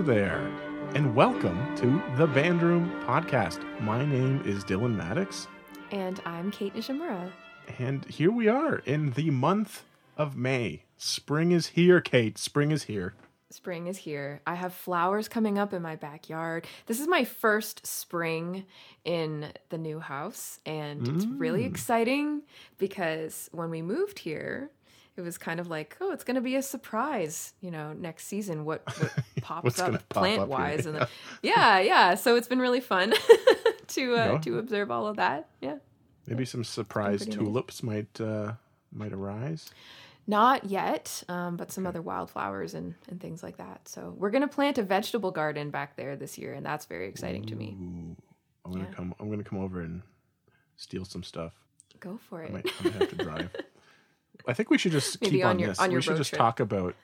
Hello there, and welcome to the Bandroom Podcast. My name is Dylan Maddox. And I'm Kate Nishimura. And here we are in the month of May. Spring is here, Kate. Spring is here. Spring is here. I have flowers coming up in my backyard. This is my first spring in the new house, and it's really exciting because when we moved here, it was kind of like, oh, it's going to be a surprise, you know, next season, what pops up plant-wise. Yeah. So it's been really fun to observe all of that. Yeah. Maybe some surprise tulips might arise. Not yet, but some other wildflowers and things like that. So we're going to plant a vegetable garden back there this year, and that's very exciting to me. I'm going to come over and steal some stuff. Go for it. I might have to drive. I think we should just keep on this. We should just talk about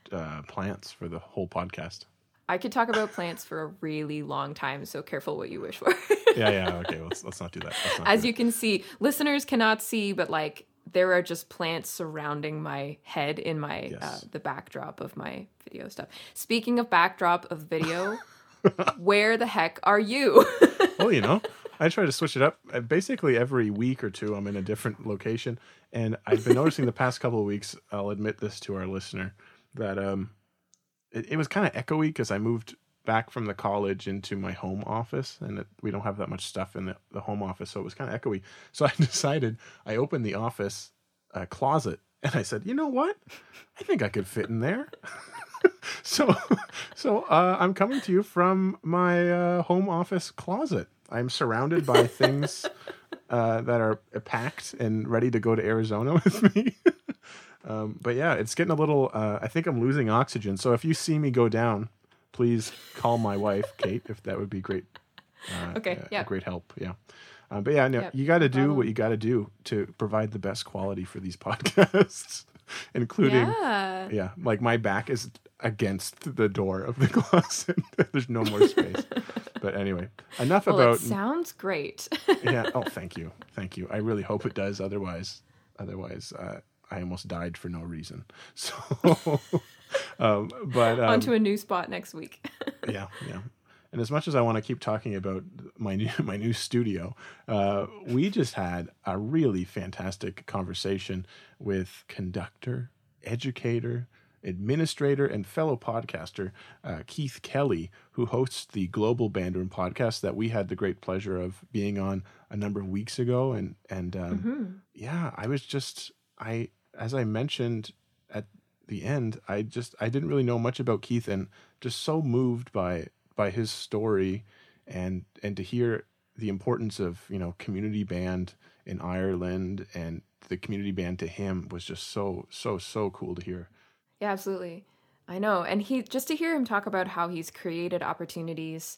plants for the whole podcast. I could talk about plants for a really long time, so careful what you wish for. Yeah. Okay, let's not do that. As you can see, listeners cannot see, but like there are just plants surrounding my head in my the backdrop of my video stuff. Speaking of backdrop of video, where the heck are you? Well, I try to switch it up. Basically, every week or two, I'm in a different location. And I've been noticing the past couple of weeks, I'll admit this to our listener, that it was kind of echoey because I moved back from the college into my home office. And we don't have that much stuff in the home office, so it was kind of echoey. So I decided, I opened the office closet and I said, you know what? I think I could fit in there. So I'm coming to you from my home office closet. I'm surrounded by things that are packed and ready to go to Arizona with me. But yeah, it's getting a little, I think I'm losing oxygen. So if you see me go down, please call my wife, Kate, if that would be great. Great help. Yeah. But yeah, no, you got to do what you got to do to provide the best quality for these podcasts, including, like my back is against the door of the closet. There's no more space. But anyway, enough about... It sounds great. Yeah. Oh, thank you. Thank you. I really hope it does. Otherwise, I almost died for no reason. So, onto a new spot next week. Yeah. And as much as I want to keep talking about my new studio, we just had a really fantastic conversation with conductor, educator, administrator, and fellow podcaster Keith Kelly, who hosts the Global Bandroom Podcast that we had the great pleasure of being on a number of weeks ago. I was just, as I mentioned at the end, I didn't really know much about Keith, and just so moved by his story and to hear the importance of, community band in Ireland, and the community band to him was just so, so, so cool to hear. Yeah, absolutely. I know. And to hear him talk about how he's created opportunities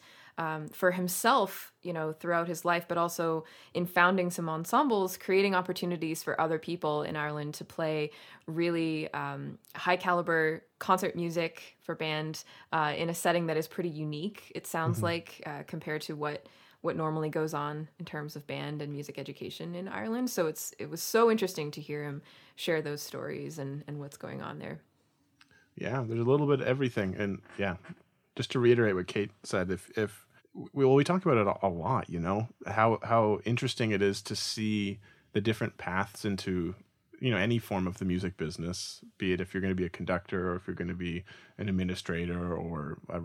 for himself, throughout his life, but also in founding some ensembles, creating opportunities for other people in Ireland to play really high caliber concert music for band in a setting that is pretty unique, it sounds like, compared to what normally goes on in terms of band and music education in Ireland. So it was so interesting to hear him share those stories and what's going on there. Yeah, there's a little bit of everything. And yeah, just to reiterate what Kate said, if we talked about it a lot, how interesting it is to see the different paths into, any form of the music business, be it if you're going to be a conductor or if you're going to be an administrator or a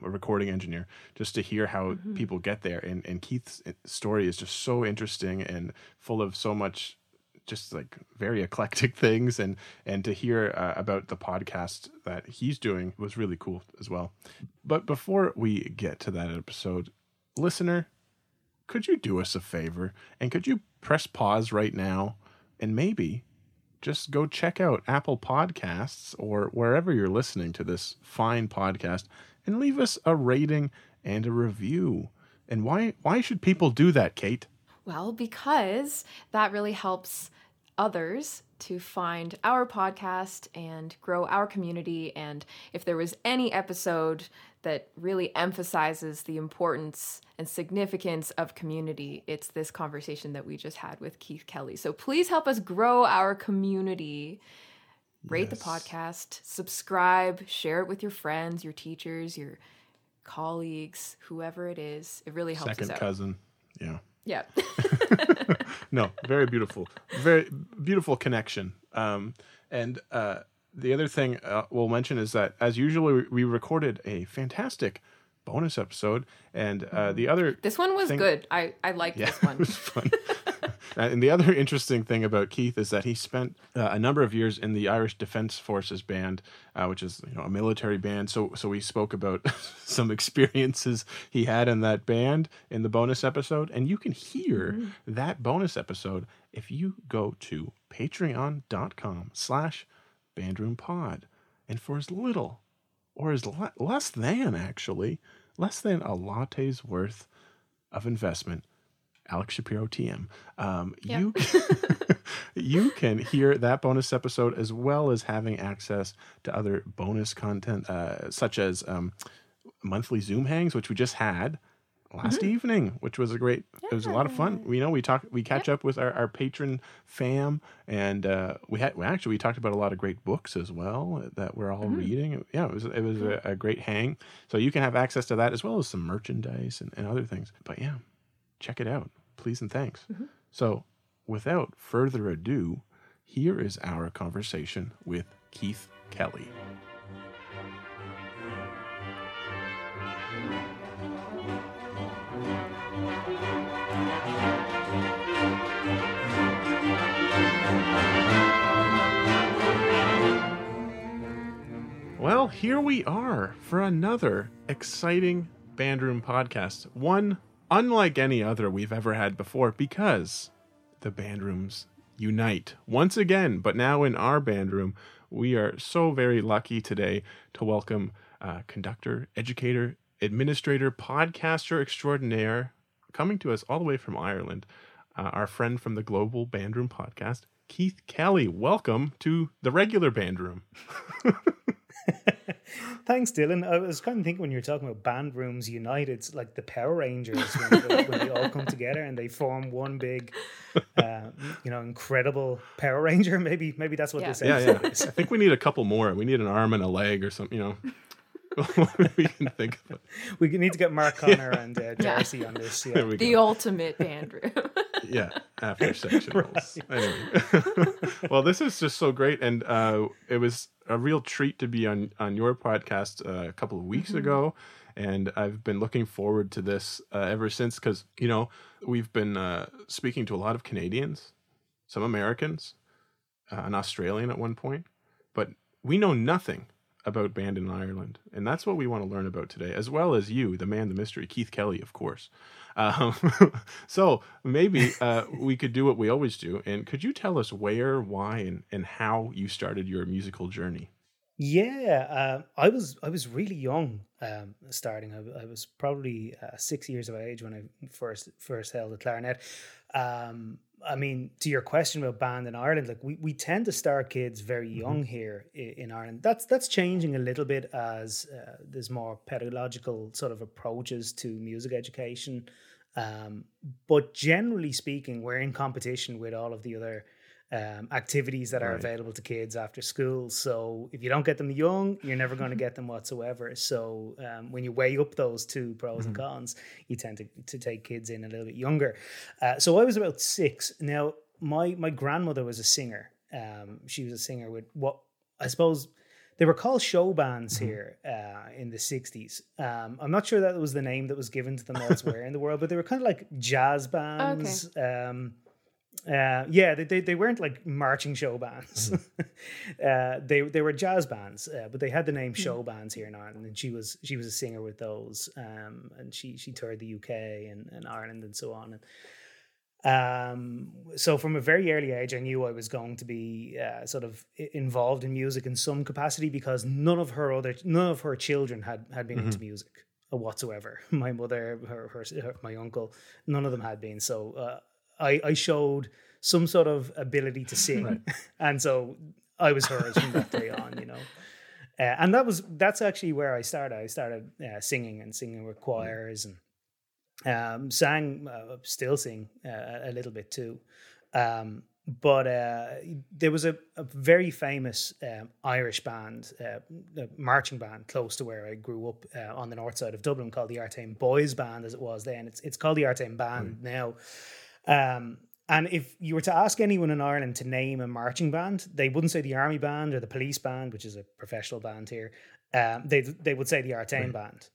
recording engineer, just to hear how people get there. And Keith's story is just so interesting and full of so much just like very eclectic things. And to hear about the podcast that he's doing was really cool as well. But before we get to that episode, listener, could you do us a favor and could you press pause right now and maybe just go check out Apple Podcasts or wherever you're listening to this fine podcast and leave us a rating and a review. And why should people do that, Kate? Well, because that really helps others to find our podcast and grow our community. And if there was any episode that really emphasizes the importance and significance of community, it's this conversation that we just had with Keith Kelly. So please help us grow our community. Rate the podcast, subscribe, share it with your friends, your teachers, your colleagues, whoever it is. It really helps us out. Second cousin. Yeah. Yeah. No, very beautiful. Very beautiful connection. And the other thing we'll mention is that, as usual, we recorded a fantastic bonus episode. And the other... This one was good. I liked this one. It was fun. And the other interesting thing about Keith is that he spent a number of years in the Irish Defence Forces Band, which is, you know, a military band. So we spoke about some experiences he had in that band in the bonus episode. And you can hear that bonus episode if you go to patreon.com/bandroompod. And for as little, or as less than a latte's worth of investment, Alex Shapiro TM. You can hear that bonus episode, as well as having access to other bonus content, such as monthly Zoom hangs, which we just had last evening, which was it was a lot of fun. We catch up with our patron fam, and we talked about a lot of great books as well that we're all reading. Yeah, it was a great hang. So you can have access to that, as well as some merchandise and other things. But yeah, check it out. Please and thanks. Mm-hmm. So without further ado, here is our conversation with Keith Kelly. Well, here we are for another exciting Bandroom podcast. One unlike any other we've ever had before, because the bandrooms unite once again. But now in our bandroom, we are so very lucky today to welcome conductor, educator, administrator, podcaster extraordinaire, coming to us all the way from Ireland, our friend from the Global Bandroom Podcast, Keith Kelly. Welcome to the regular bandroom. Thanks, Dylan. I was kind of thinking when you were talking about band rooms united, it's like the Power Rangers when they all come together and they form one big, incredible Power Ranger. Maybe that's what this is. Yeah. I think we need a couple more. We need an arm and a leg or something, we can think of it. We need to get Mark Connor and Darcy on this. Yeah. The ultimate band room. After sectionals. Anyway. Well, this is just so great, and it was a real treat to be on your podcast a couple of weeks ago, and I've been looking forward to this ever since, because we've been speaking to a lot of Canadians, some Americans, an Australian at one point, but we know nothing about band in Ireland, and that's what we want to learn about today, as well as you, the man, the mystery, Keith Kelly, of course. So maybe we could do what we always do, and could you tell us where, why, and how you started your musical journey? Yeah, I was really young starting. I was probably 6 years of age when I first held the clarinet. To your question about band in Ireland, like we tend to start kids very young here in Ireland. That's changing a little bit as there's more pedagogical sort of approaches to music education. But generally speaking, we're in competition with all of the other activities that are available to kids after school. So if you don't get them young, you're never going to get them whatsoever. So when you weigh up those two pros and cons, you tend to take kids in a little bit younger. So I was about six. Now, my grandmother was a singer. She was a singer with what I suppose they were called show bands here in the 60s. I'm not sure that was the name that was given to them elsewhere in the world, but they were kind of like jazz bands. Okay. They weren't like marching show bands. They were jazz bands, but they had the name show bands here in Ireland, and she was a singer with those, and she toured the UK and Ireland and so on. So from a very early age, I knew I was going to be sort of involved in music in some capacity, because none of her children had been into music whatsoever. My mother, her my uncle, none of them had been. So I showed some sort of ability to sing. Right. And so I was hers from that day on, And that's actually where I started. I started singing with choirs and sang, still sing a little bit too. But there was a very famous Irish band, a marching band close to where I grew up on the north side of Dublin, called the Artane Boys Band, as it was then. It's called the Artane Band now. And if you were to ask anyone in Ireland to name a marching band, they wouldn't say the Army Band or the Police Band, which is a professional band here. They would say the Artane Band.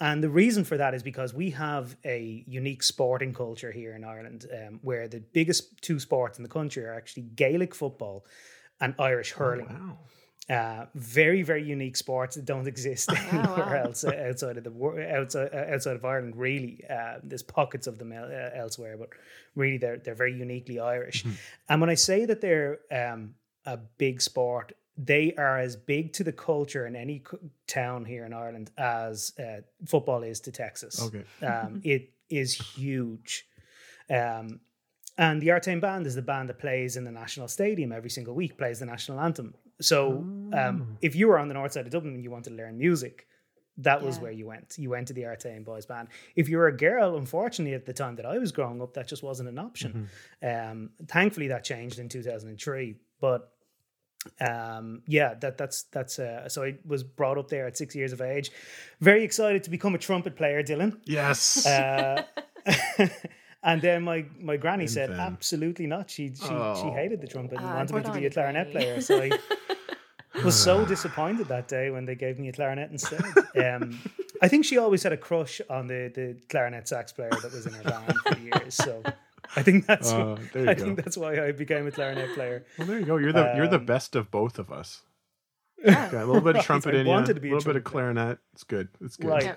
And the reason for that is because we have a unique sporting culture here in Ireland, where the biggest two sports in the country are actually Gaelic football and Irish hurling. Oh, wow. Very, very unique sports that don't exist anywhere else outside of Ireland, really. There's pockets of them elsewhere, but really they're very uniquely Irish. Mm-hmm. And when I say that they're a big sport, they are as big to the culture in any town here in Ireland as football is to Texas. Okay. It is huge. And the Artane Band is the band that plays in the National Stadium every single week, plays the National Anthem. So if you were on the north side of Dublin and you wanted to learn music, that was where you went. You went to the Artane Boys Band. If you were a girl, unfortunately, at the time that I was growing up, that just wasn't an option. Mm-hmm. Thankfully, that changed in 2003. But... so I was brought up there at 6 years of age, very excited to become a trumpet player, Dylan. Yes. And then my granny said, absolutely not. She hated the trumpet and wanted me to be a clarinet player. So I was so disappointed that day when they gave me a clarinet instead. I think she always had a crush on the clarinet sax player that was in her band for years. So I think that's why I became a clarinet player. Well, there you go. You're the best of both of us. Yeah. Got a little bit of trumpet in you, a little bit of clarinet. It's good. It's good. Right.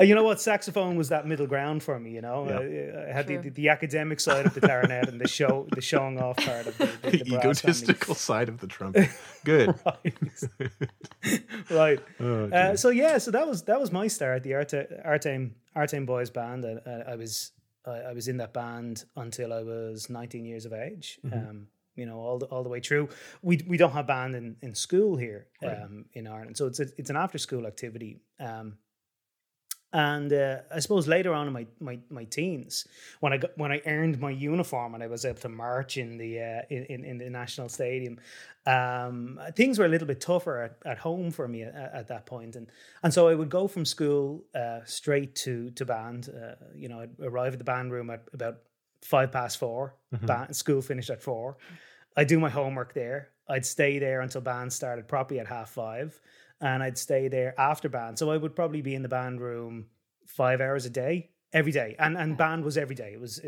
You know what? Saxophone was that middle ground for me. You know, I had the academic side of the clarinet and the showing off part of the egotistical side of the trumpet. Good. Right. Oh, so that was my start. The Artane Boys Band. I was in that band until I was 19 years of age. Mm-hmm. All the way through. We don't have band in school here in Ireland, so it's an after school activity. And I suppose later on in my teens, when I earned my uniform and I was able to march in the in the National Stadium, things were a little bit tougher at home for me at that point, and so I would go from school straight to band. I'd arrive at the band room at about 4:05. Mm-hmm. School finished at 4:00. I'd do my homework there. I'd stay there until band started properly at 5:30. And I'd stay there after band. So I would probably be in the band room 5 hours a day, every day. And band was every day. It was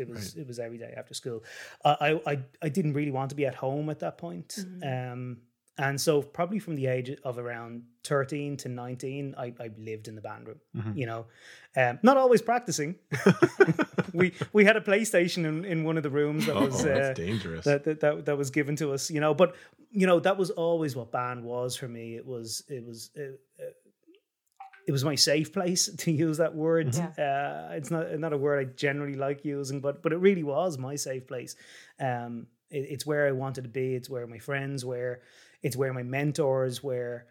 every day after school. I didn't really want to be at home at that point. Mm-hmm. And so probably from the age of around 13 to 19, I lived in the band room, mm-hmm. Not always practicing. We had a PlayStation in one of the rooms that's dangerous. That was given to us, but that was always what band was for me. It was my safe place, to use that word. Yeah. It's not a word I generally like using, but it really was my safe place. It's where I wanted to be. It's where my friends were. It's where my mentors were.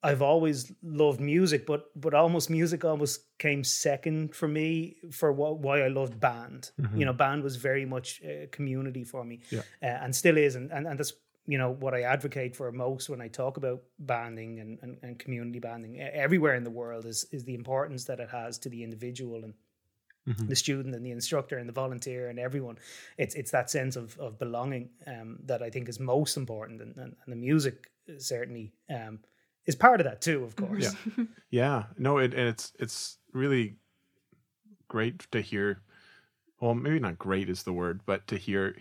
I've always loved music, but music almost came second for me for why I loved band. Mm-hmm. Band was very much a community for me, and still is. And that's, what I advocate for most when I talk about banding and community banding everywhere in the world is the importance that it has to the individual and mm-hmm. the student and the instructor and the volunteer and everyone. It's that sense of belonging that I think is most important, and the music certainly is part of that too, of course. Yeah, yeah. No, it's really great to hear. Well, maybe not great is the word, but to hear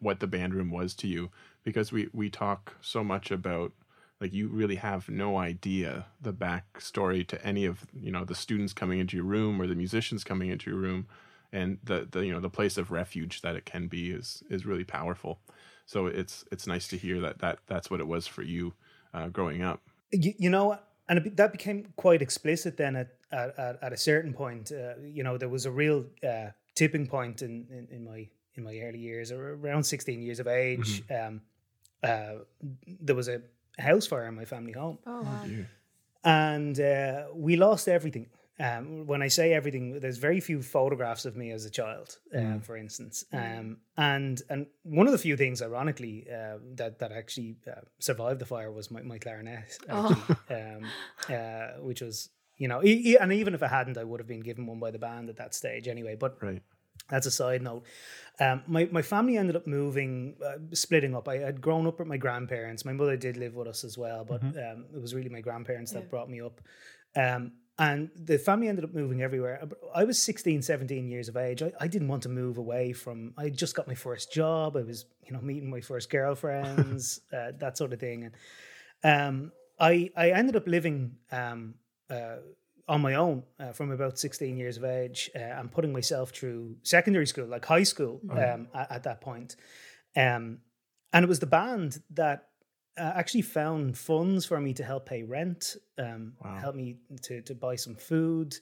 what the band room was to you, because we talk so much about, like, you really have no idea the backstory to any of, the students coming into your room or the musicians coming into your room, and the place of refuge that it can be is really powerful. So it's nice to hear that that's what it was for you growing up. That became quite explicit then at a certain point. There was a real tipping point in my early years, around 16 years of age. Mm-hmm. There was a house fire in my family home. Oh, wow. And we lost everything. When I say everything, there's very few photographs of me as a child, for instance. And one of the few things, ironically, that actually survived the fire was my clarinet, actually, which was, you know, and even if I hadn't, I would have been given one by the band at that stage anyway. But right. That's a side note. My family ended up moving, splitting up. I had grown up with my grandparents. My mother did live with us as well, but it was really my grandparents that brought me up. And the family ended up moving everywhere. I was 16, 17 years of age. I didn't want to move away from... I just got my first job. I was, you know, meeting my first girlfriends, that sort of thing. And I ended up living... on my own from about 16 years of age, and putting myself through secondary school, like high school, at that point. And it was the band that actually found funds for me to help pay rent, help me to buy some food,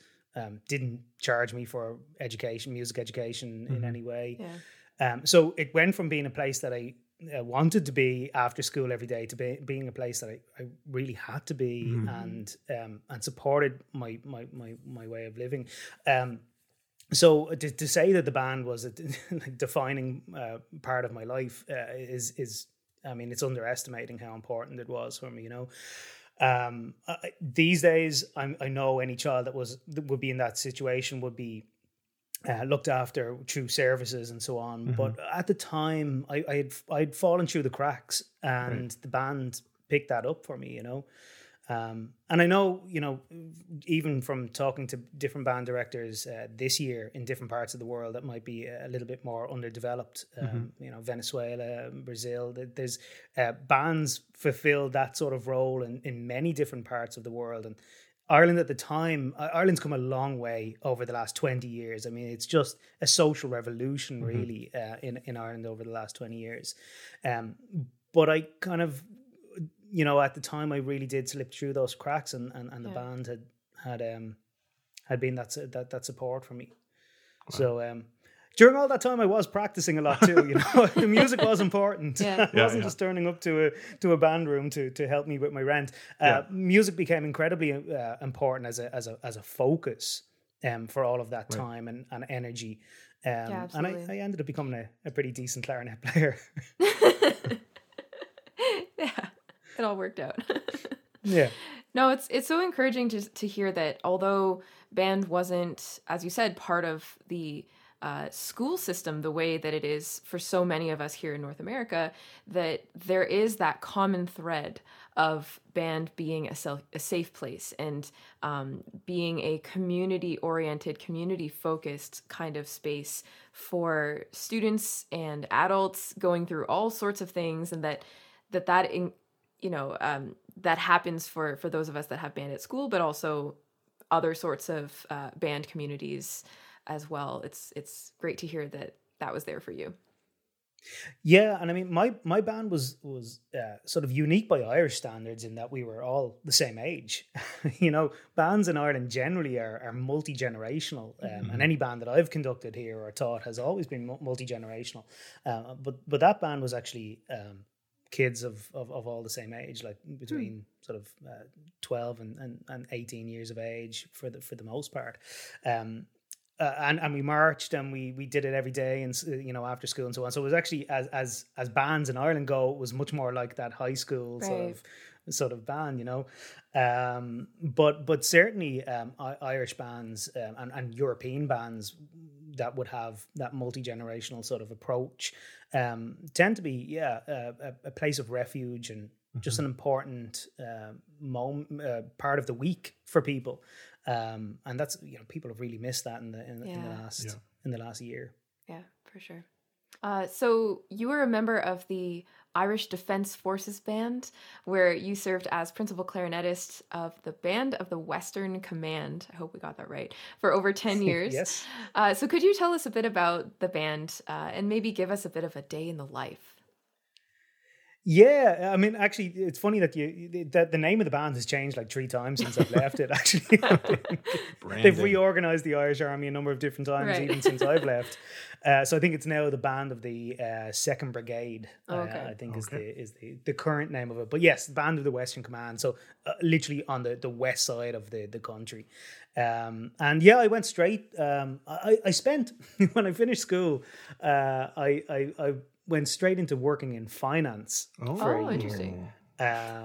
didn't charge me for education, music education in any way. Yeah. So it went from being a place that I wanted to be after school every day to being a place that I really had to be, and supported my way of living. So to say that the band was a defining part of my life is I mean, it's underestimating how important it was for me, you know. These days, I know any child that would be in that situation would be looked after through services and so on, but at the time I'd fallen through the cracks, and the band picked that up for me, you know. And I know, you know, even from talking to different band directors this year in different parts of the world that might be a little bit more underdeveloped, you know, Venezuela, Brazil, there's bands fulfill that sort of role in many different parts of the world. And Ireland at the time, Ireland's come a long way over the last 20 years. I mean, it's just a social revolution, really, in Ireland over the last 20 years. But I kind of, you know, at the time, I really did slip through those cracks, and the band had been that support for me. Wow. So during all that time, I was practicing a lot too. You know, the music was important. Yeah. I wasn't just turning up to a band room to help me with my rent. Music became incredibly important as a focus for all of that time and energy. And I ended up becoming a pretty decent clarinet player. It all worked out. No, it's so encouraging to hear that although band wasn't, as you said, part of the school system the way that it is for so many of us here in North America, that there is that common thread of band being a safe place and being a community-oriented, community-focused kind of space for students and adults going through all sorts of things, and that happens for those of us that have band at school, but also other sorts of band communities as well. It's great to hear that was there for you. Yeah, and I mean, my band was sort of unique by Irish standards in that we were all the same age. You know, bands in Ireland generally are multi-generational, and any band that I've conducted here or taught has always been multi-generational. But that band was actually kids of all the same age, like between sort of 12 and 18 years of age for the most part. And we marched, and we did it every day, and, you know, after school and so on. So it was actually, as bands in Ireland go, it was much more like that high school sort of band, you know. But certainly Irish bands and European bands that would have that multi-generational sort of approach tend to be a place of refuge and just an important part of the week for people. And that's, you know, people have really missed that in the last year. Yeah, for sure. So you were a member of the Irish Defence Forces Band, where you served as principal clarinetist of the Band of the Western Command. I hope we got that right. For over 10 years. Yes. So could you tell us a bit about the band, and maybe give us a bit of a day in the life? Yeah, I mean, actually, it's funny that the name of the band has changed like three times since I've left it, actually. They've reorganised the Irish Army a number of different times, right, even since I've left. So I think it's now the Band of the Second Brigade, I think, is the current name of it. But yes, Band of the Western Command, so literally on the west side of the country. And yeah, I went straight. I spent, when I finished school, I went straight into working in finance for a year. Interesting. I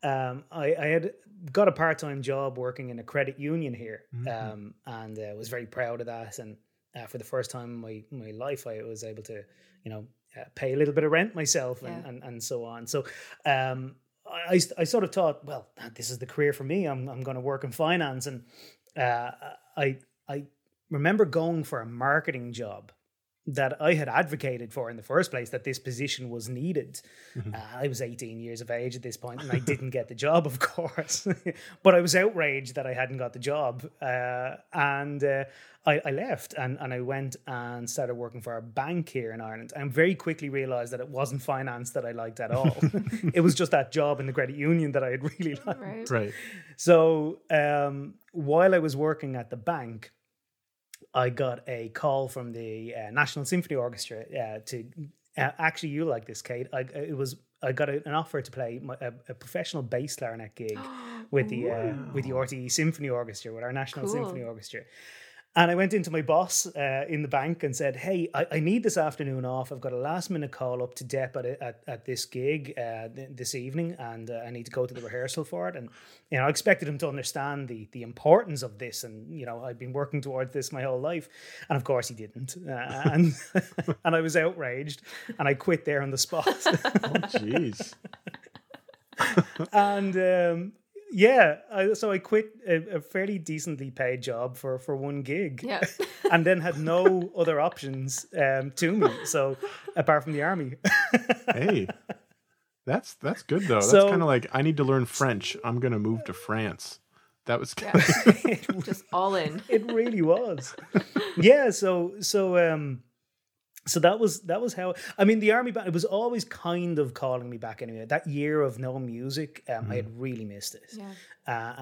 had got a part-time job working in a credit union here, and was very proud of that. And for the first time in my life, I was able to, pay a little bit of rent myself and so on. So I sort of thought, well, this is the career for me. I'm going to work in finance. And I remember going for a marketing job that I had advocated for in the first place, that this position was needed. Mm-hmm. I was 18 years of age at this point, and I didn't get the job, of course. But I was outraged that I hadn't got the job. I left and I went and started working for a bank here in Ireland, and very quickly realised that it wasn't finance that I liked at all. It was just that job in the credit union that I had really liked. Right. So while I was working at the bank, I got a call from the National Symphony Orchestra actually, you like this, Kate. I got an offer to play a professional bass clarinet gig with the RTE Symphony Orchestra, with our National Symphony Orchestra. And I went into my boss in the bank and said, hey, I need this afternoon off. I've got a last minute call up to Dep at this gig this evening, and I need to go to the rehearsal for it. And, I expected him to understand the importance of this. And, I'd been working towards this my whole life. And of course he didn't. And I was outraged, and I quit there on the spot. Jeez. And, so I quit a fairly decently paid job for one gig, and then had no other options to me. So apart from the army. Hey, that's good though. So, that's kind of like, I need to learn French. I'm going to move to France. That was just all in. It really was. Yeah. So that was how, I mean, the army band, it was always kind of calling me back anyway. That year of no music, I had really missed it. Yeah.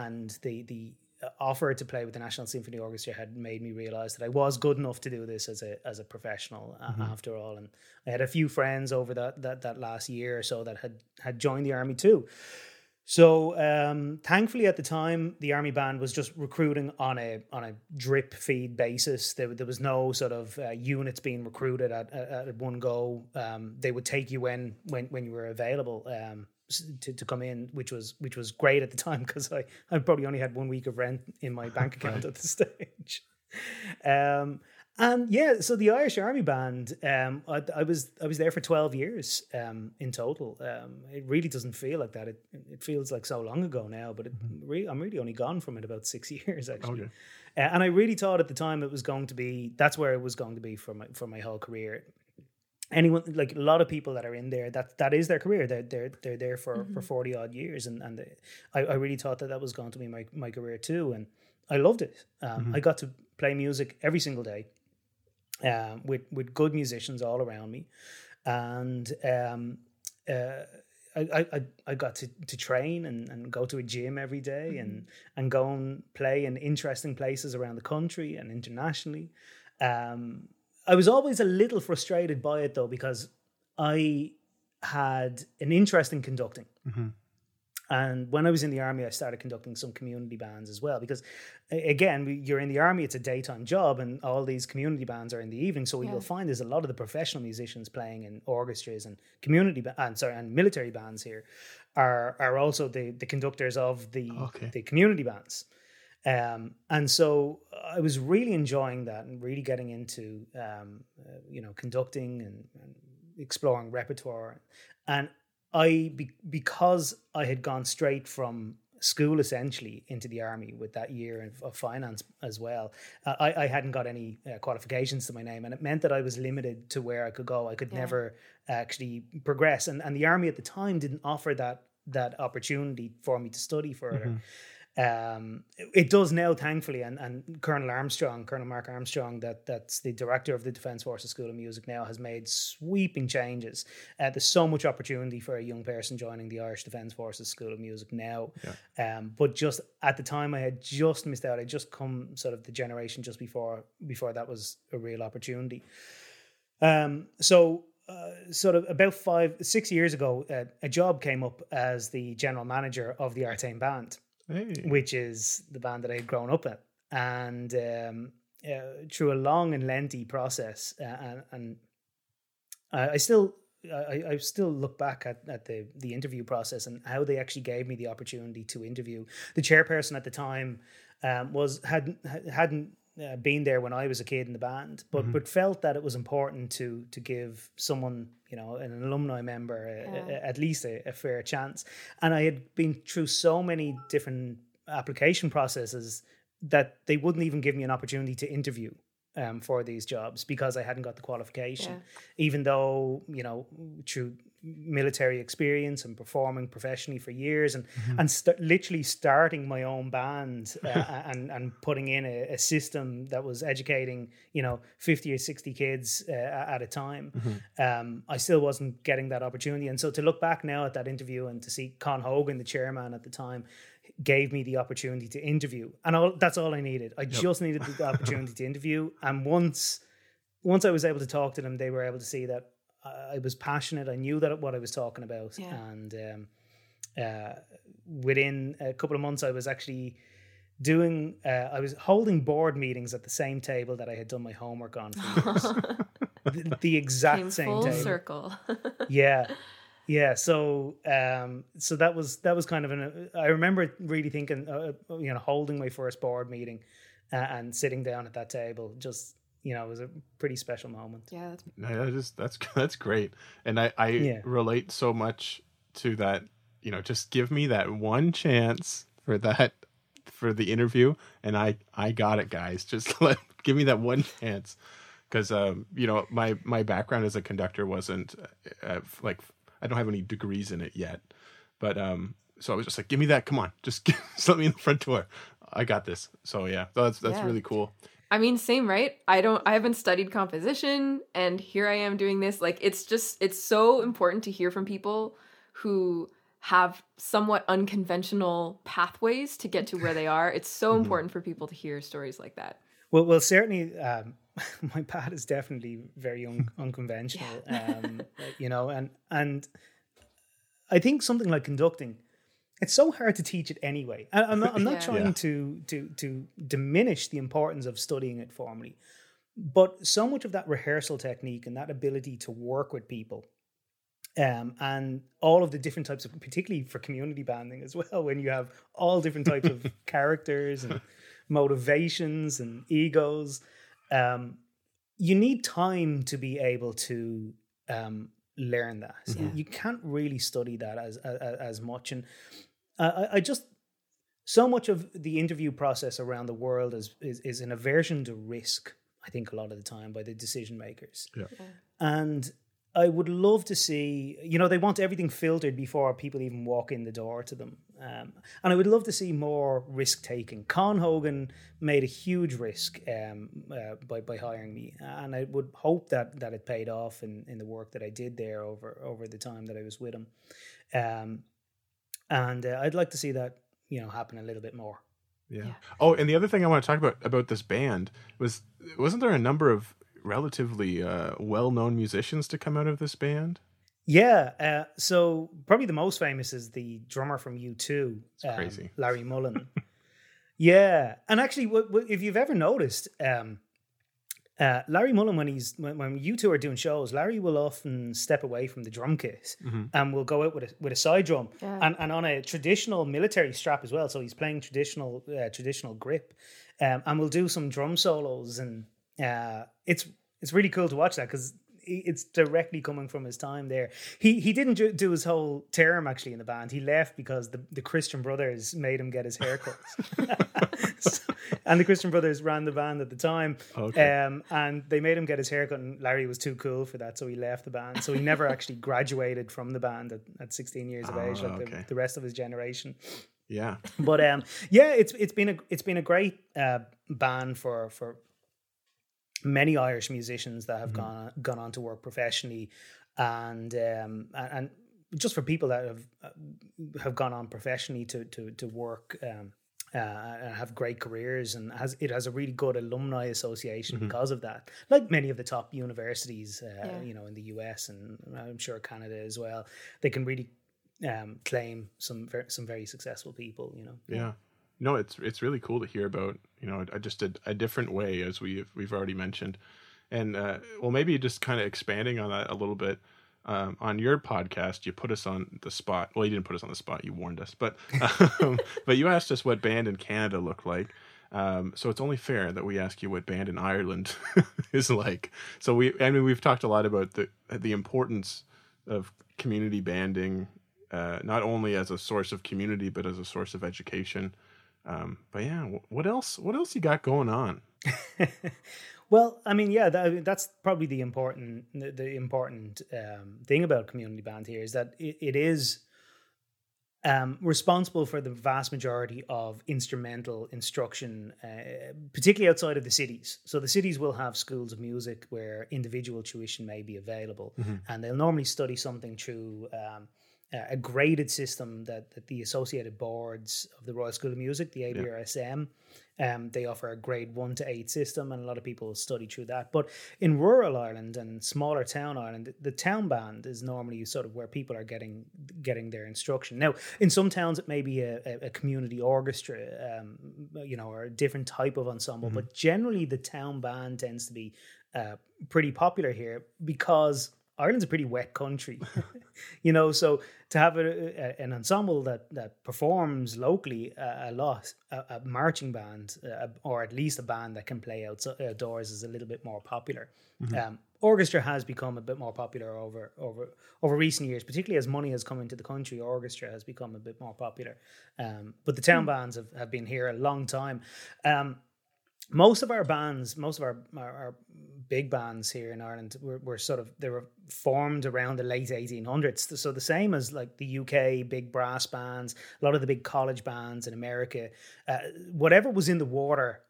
And the offer to play with the National Symphony Orchestra had made me realise that I was good enough to do this as a professional after all. And I had a few friends over that last year or so that had joined the army too. So thankfully at the time, the army band was just recruiting on a drip feed basis. There was no sort of units being recruited at one go. They would take you when you were available to come in, which was great at the time, because I probably only had 1 week of rent in my bank account at the stage. And yeah, so the Irish Army Band, I was there for 12 years in total. It really doesn't feel like that. It feels like so long ago now, but I'm really only gone from it about 6 years, actually. Okay. And I really thought at the time that's where it was going to be for my whole career. Anyone, like a lot of people that are in there, that is their career. They're there for 40 odd years, and I really thought that was going to be my career too, and I loved it. I got to play music every single day. With good musicians all around me, and I got to train and go to a gym every day, and go and play in interesting places around the country and internationally. I was always a little frustrated by it though, because I had an interest in conducting. Mm-hmm. And when I was in the army, I started conducting some community bands as well, because again, you're in the army, it's a daytime job, and all these community bands are in the evening. So you'll find there's a lot of the professional musicians playing in orchestras and and military bands here are also the conductors of the community bands. And so I was really enjoying that and really getting into, conducting and exploring repertoire, and because I had gone straight from school essentially into the army with that year of finance as well, I hadn't got any qualifications to my name, and it meant that I was limited to where I could go. I could never actually progress, and the army at the time didn't offer that opportunity for me to study further. It does now, thankfully, and Colonel Mark Armstrong, that's the director of the Defence Forces School of Music now, has made sweeping changes. There's so much opportunity for a young person joining the Irish Defence Forces School of Music now. Yeah. But just at the time, I had just missed out. I'd just come sort of the generation just before that was a real opportunity. Sort of about 5-6 years ago, a job came up as the general manager of the Artane Band. Hey. Which is the band that I had grown up in, and through a long and lengthy process, and I still look back at the interview process and how they actually gave me the opportunity to interview. The chairperson at the time hadn't been there when I was a kid in the band, but felt that it was important to give someone, an alumni member, at least a fair chance. And I had been through so many different application processes that they wouldn't even give me an opportunity to interview for these jobs because I hadn't got the qualification, even though, through military experience and performing professionally for years and literally starting my own band and putting in a system that was educating 50 or 60 kids at a time. I still wasn't getting that opportunity, and so to look back now at that interview and to see Con Hogan, the chairman at the time, gave me the opportunity to interview, and that's all I needed. I just needed the opportunity to interview, and once I was able to talk to them, they were able to see that I was passionate. I knew that what I was talking about, and within a couple of months, I was actually doing. I was holding board meetings at the same table that I had done my homework on for years. the exact same full table. Circle. Yeah. So that was kind of an. I remember really thinking, holding my first board meeting, and sitting down at that table, just. It was a pretty special moment. Yeah, that's great, and I relate so much to that. Just give me that one chance for the interview, and I got it, guys. Just give me that one chance, because my background as a conductor wasn't I don't have any degrees in it yet, but so I was just like, give me that, come on, just let me in the front door. I got this. So yeah, that's really cool. I mean, same, right? I haven't studied composition, and here I am doing this. It's so important to hear from people who have somewhat unconventional pathways to get to where they are. It's so important for people to hear stories like that. Well, certainly, my path is definitely very unconventional, and I think something like conducting, it's so hard to teach it anyway. I'm not trying to diminish the importance of studying it formally, but so much of that rehearsal technique and that ability to work with people, and all of the different types of, particularly for community banding as well, when you have all different types of characters and motivations and egos, you need time to be able to learn that. You can't really study that as much, and I just, so much of the interview process around the world is an aversion to risk, I think, a lot of the time by the decision makers, and I would love to see, they want everything filtered before people even walk in the door to them, and I would love to see more risk taking. Con Hogan made a huge risk by hiring me, and I would hope that it paid off in the work that I did there over the time that I was with him, and I'd like to see that happen a little bit more. Yeah. Oh, and the other thing I want to talk about this band was, wasn't there a number of relatively well-known musicians to come out of this band? Yeah, so probably the most famous is the drummer from U2, crazy, Larry Mullen. Yeah, and actually, if you've ever noticed, Larry Mullen, when U2 are doing shows, Larry will often step away from the drum kit and will go out with a side drum and on a traditional military strap as well. So he's playing traditional grip, and will do some drum solos, and it's really cool to watch that because it's directly coming from his time there. He didn't do his whole term actually in the band. He left because the Christian Brothers made him get his haircut. And the Christian Brothers ran the band at the time. Okay. And they made him get his haircut, and Larry was too cool for that, so he left the band. So he never actually graduated from the band at 16 years of age, the rest of his generation. Yeah. But yeah, it's been a great band for many Irish musicians that have gone on to work professionally, and just for people that have gone on professionally to work and have great careers, and it has a really good alumni association because of that. Like many of the top universities, in the US and I'm sure Canada as well, they can really claim some very successful people. Yeah. No, it's really cool to hear about. I just did a different way, as we've already mentioned, and well, maybe just kind of expanding on that a little bit. On your podcast, you put us on the spot. Well, you didn't put us on the spot. You warned us, but you asked us what band in Canada looked like. So it's only fair that we ask you what band in Ireland is like. So we've talked a lot about the importance of community banding, not only as a source of community but as a source of education. But yeah, what else? What else you got going on? Well, I mean, yeah, that's probably the important thing about community band here is that it is responsible for the vast majority of instrumental instruction, particularly outside of the cities. So the cities will have schools of music where individual tuition may be available, and they'll normally study something through a graded system that the Associated Boards of the Royal School of Music, the ABRSM, they offer a grade 1 to 8 system, and a lot of people study through that. But in rural Ireland and smaller town Ireland, the town band is normally sort of where people are getting their instruction. Now, in some towns, it may be a community orchestra, or a different type of ensemble. But generally, the town band tends to be pretty popular here because Ireland's a pretty wet country, so to have an ensemble that performs locally a lot, a marching band, or at least a band that can play outdoors is a little bit more popular. Orchestra has become a bit more popular over recent years, particularly as money has come into the country. Orchestra has become a bit more popular, but the town bands have been here a long time. Most of our bands, most of our big bands here in Ireland were formed around the late 1800s. So the same as like the UK, big brass bands, a lot of the big college bands in America, whatever was in the water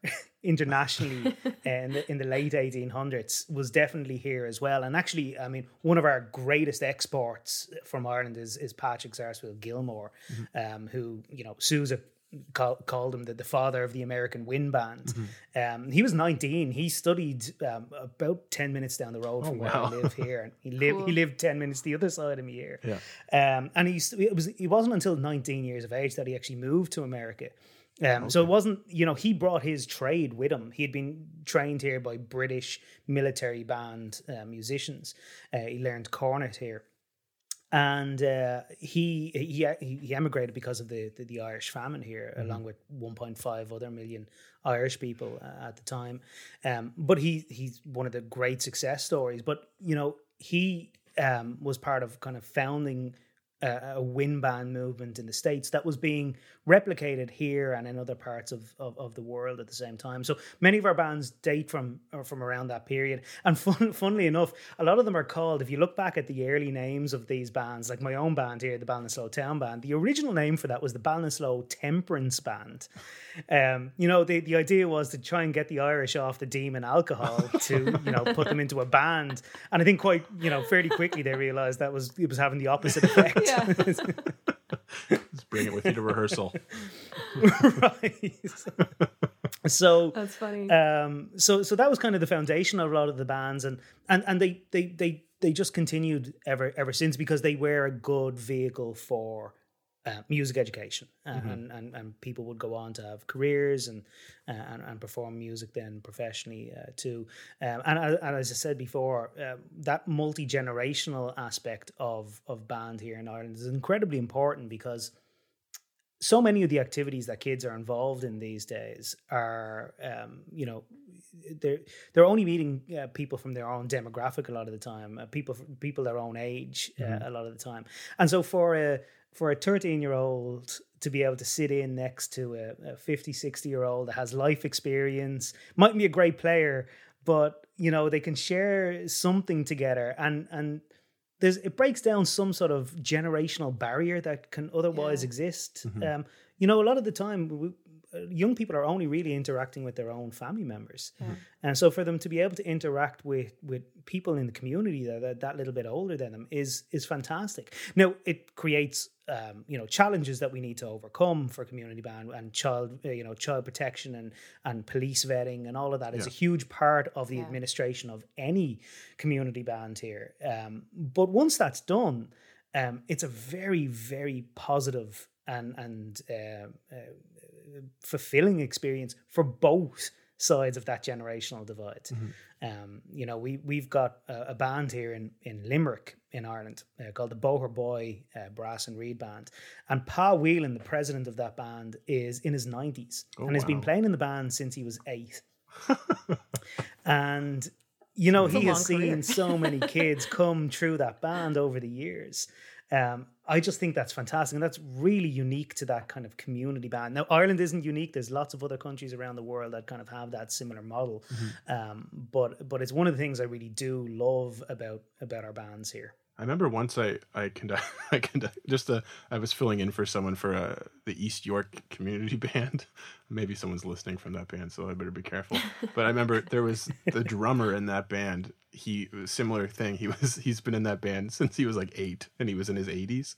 internationally in the late 1800s was definitely here as well. And actually, I mean, one of our greatest exports from Ireland is Patrick Sarsfield Gilmore, who, Sousa called him the father of the American wind band. He was 19. He studied about 10 minutes down the road from where I live here, and he lived 10 minutes the other side of me here. And he wasn't until 19 years of age that he actually moved to America. So it wasn't, he brought his trade with him. He'd been trained here by British military band musicians. He learned cornet here. And he emigrated because of the Irish famine here, along with 1.5 other million Irish people at the time. But he's one of the great success stories. But he was part of kind of founding a wind band movement in the States that was being replicated here and in other parts of the world at the same time. So many of our bands date from around that period. And funnily enough, a lot of them are called, if you look back at the early names of these bands, like my own band here, the Ballinasloe Town Band, the original name for that was the Ballinasloe Temperance Band. The idea was to try and get the Irish off the demon alcohol to, put them into a band. And I think quite, fairly quickly they realised it was having the opposite effect. Yeah. Just bring it with you to rehearsal. Right. So that's funny. So that was kind of the foundation of a lot of the bands, and they just continued ever since, because they were a good vehicle for music education, and people would go on to have careers and perform music then professionally too. And as I said before, that multi-generational aspect of band here in Ireland is incredibly important, because so many of the activities that kids are involved in these days are, they're only meeting people from their own demographic a lot of the time, people their own age a lot of the time. And so for a 13-year-old to be able to sit in next to a 50, 60-year-old that has life experience, might be a great player, but, they can share something together. And it breaks down some sort of generational barrier that can otherwise exist. Mm-hmm. You know, a lot of the time, young people are only really interacting with their own family members. Mm-hmm. And so for them to be able to interact with people in the community that are that little bit older than them is fantastic. Now, it creates, challenges that we need to overcome for community band and child protection and police vetting and all of that is a huge part of the administration of any community band here. But once that's done, it's a very, very positive and fulfilling experience for both sides of that generational divide. Mm-hmm. We've got a band here in Limerick in Ireland called the Boher Boy Brass and Reed Band, and Pa Whelan, the president of that band, is in his 90s and has been playing in the band since he was 8. And he has seen so many kids come through that band over the years. I just think that's fantastic, and that's really unique to that kind of community band. Now, Ireland isn't unique. There's lots of other countries around the world that kind of have that similar model. Mm-hmm. But it's one of the things I really do love about our bands here. I remember once I was filling in for someone for the East York Community Band. Maybe someone's listening from that band, so I better be careful. But I remember there was the drummer in that band. He was similar thing. He's been in that band since he was like 8, and he was in his 80s.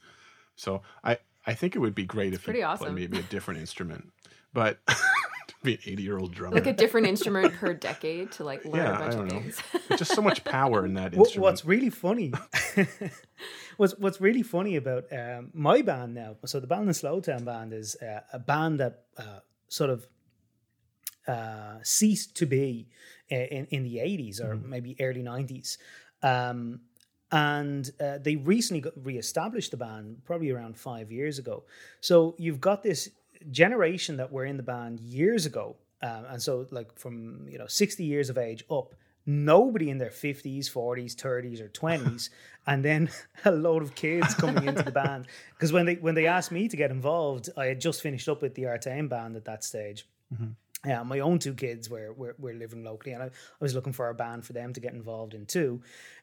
So I think it would be great if he awesome. Played maybe a different instrument, but to be an 80-year-old drummer, like a different instrument per decade to like learn a bunch of things. Just so much power in that instrument. What's really funny, what's really funny about my band now. So the band, the Slowtown Band, is a band that ceased to be in the 80s or maybe early 90s. And they recently reestablished the band probably around 5 years ago. So you've got this generation that were in the band years ago. And so like from, 60 years of age up, nobody in their 50s, 40s, 30s or 20s. And then a load of kids coming into the band. Because when they asked me to get involved, I had just finished up with the Artane Band at that stage. Mm-hmm. Yeah, my own 2 kids were living locally, and I was looking for a band for them to get involved in too.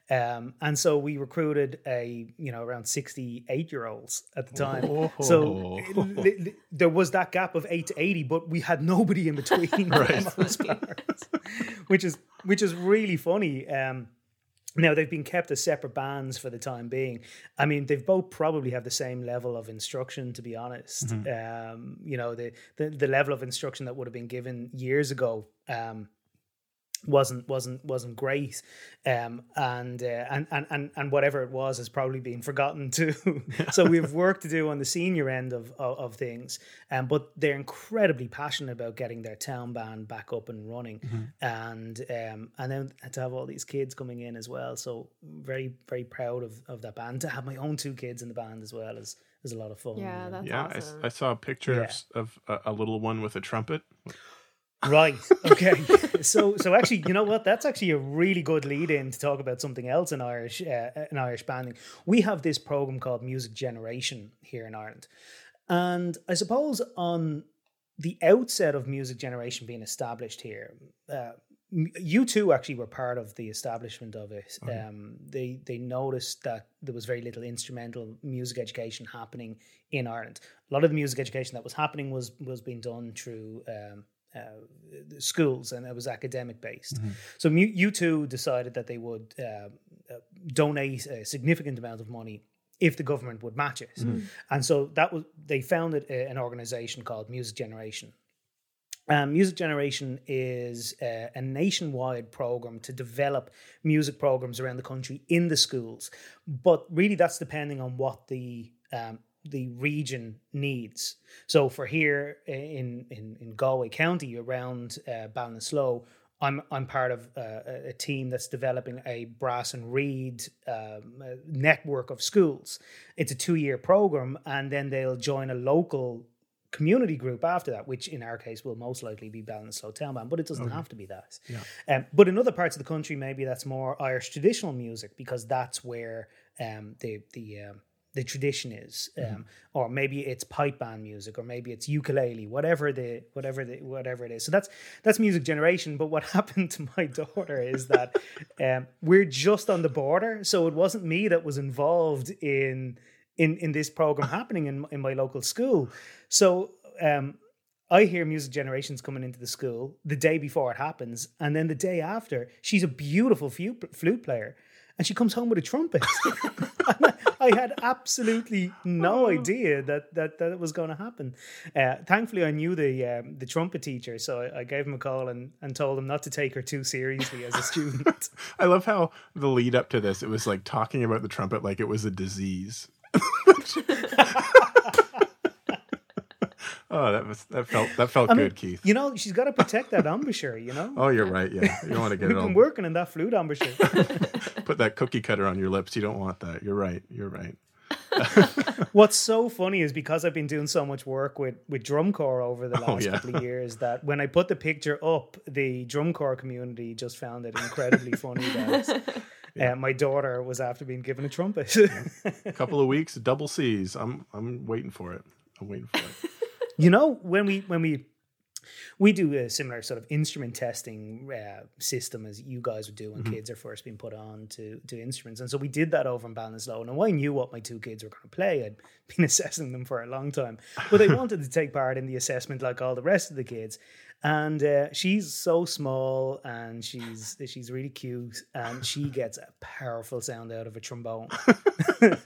And so we recruited around 68-year-olds at the time. Oh. So there was that gap of 8 to 80, but we had nobody in between, which is really funny. Now, they've been kept as separate bands for the time being. I mean, they've both probably have the same level of instruction, to be honest. Mm-hmm. The level of instruction that would have been given years ago wasn't great, and whatever it was has probably been forgotten too. So we have work to do on the senior end of things, but they're incredibly passionate about getting their town band back up and running, mm-hmm. And then to have all these kids coming in as well. So very, very proud of that band. To have my own 2 kids in the band as well is a lot of fun. Yeah, that's awesome. I saw a picture of a little one with a trumpet. Right. Okay. So actually, you know what? That's actually a really good lead-in to talk about something else in Irish banding. We have this program called Music Generation here in Ireland, and I suppose on the outset of Music Generation being established here, U2 actually were part of the establishment of it. Mm-hmm. They noticed that there was very little instrumental music education happening in Ireland. A lot of the music education that was happening was being done through schools, and it was academic based. Mm-hmm. So U2 decided that they would donate a significant amount of money if the government would match it. Mm-hmm. And so they founded an organization called Music Generation. Music Generation is a nationwide program to develop music programs around the country in the schools. But really that's depending on what the region needs. So for here in Galway County around Ballinasloe, I'm part of a team that's developing a brass and reed network of schools. It's a 2-year program, and then they'll join a local community group after that, which in our case will most likely be Ballinasloe Town Band, but it doesn't have to be that. Yeah. But in other parts of the country, maybe that's more Irish traditional music, because that's where the the tradition is, or maybe it's pipe band music, or maybe it's ukulele, whatever it is. So that's Music Generation. But what happened to my daughter is that we're just on the border, so it wasn't me that was involved in this program happening in my local school. So I hear Music Generation's coming into the school the day before it happens, and then the day after, she's a beautiful flute player, and she comes home with a trumpet. I had absolutely no idea that it was going to happen. Thankfully, I knew the trumpet teacher, so I gave him a call and told him not to take her too seriously as a student. I love how the lead up to this, it was like talking about the trumpet like it was a disease. Oh, that felt good, Keith. You know, she's got to protect that embouchure, you know? Oh, you're right, yeah. You don't want to get it all. We've been working in that flute embouchure. Put that cookie cutter on your lips. You don't want that. You're right. What's so funny is because I've been doing so much work with drum corps over the last couple of years that when I put the picture up, the drum corps community just found it incredibly funny that... my daughter was after being given a trumpet. A couple of weeks, double C's. I'm waiting for it. You know, when we do a similar sort of instrument testing system as you guys would do when kids are first being put on to instruments. And so we did that over in Ballinasloe. And I knew what my two kids were going to play. I'd been assessing them for a long time. But they wanted to take part in the assessment like all the rest of the kids. And she's so small, and she's really cute, and she gets a powerful sound out of a trombone.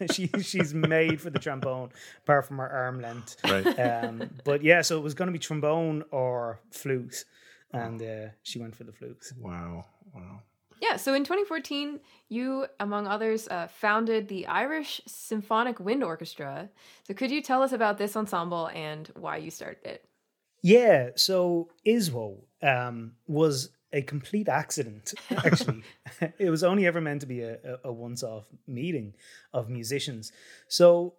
She's made for the trombone, apart from her arm length. Right. But yeah, so it was going to be trombone or flute, and she went for the flute. Wow. Yeah, so in 2014, you, among others, founded the Irish Symphonic Wind Orchestra. So could you tell us about this ensemble and why you started it? Yeah, so ISWO was a complete accident, actually. It was only ever meant to be a once-off meeting of musicians. So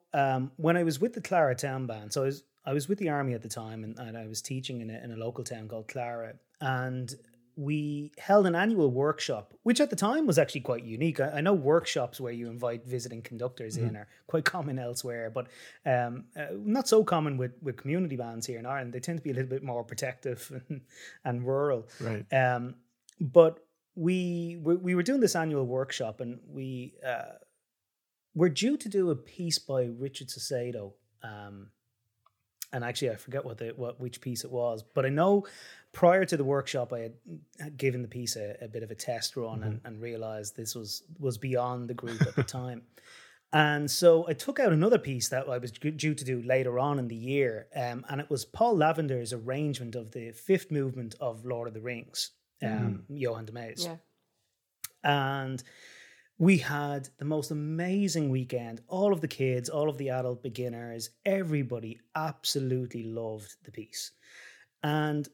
when I was with the Clara Town Band, so I was with the Army at the time, and I was teaching in a local town called Clara, and we held an annual workshop, which at the time was actually quite unique. I know workshops where you invite visiting conductors in are quite common elsewhere, but not so common with community bands here in Ireland. They tend to be a little bit more protective and rural. Right. But we were doing this annual workshop, and we were due to do a piece by Richard Saucedo. And actually, I forget which piece it was, but I know prior to the workshop, I had given the piece a bit of a test run and realized this was beyond the group at the time. And so I took out another piece that I was due to do later on in the year, and it was Paul Lavender's arrangement of the fifth movement of Lord of the Rings, Johann de Meuse. Yeah. And we had the most amazing weekend. All of the kids, all of the adult beginners, everybody absolutely loved the piece. And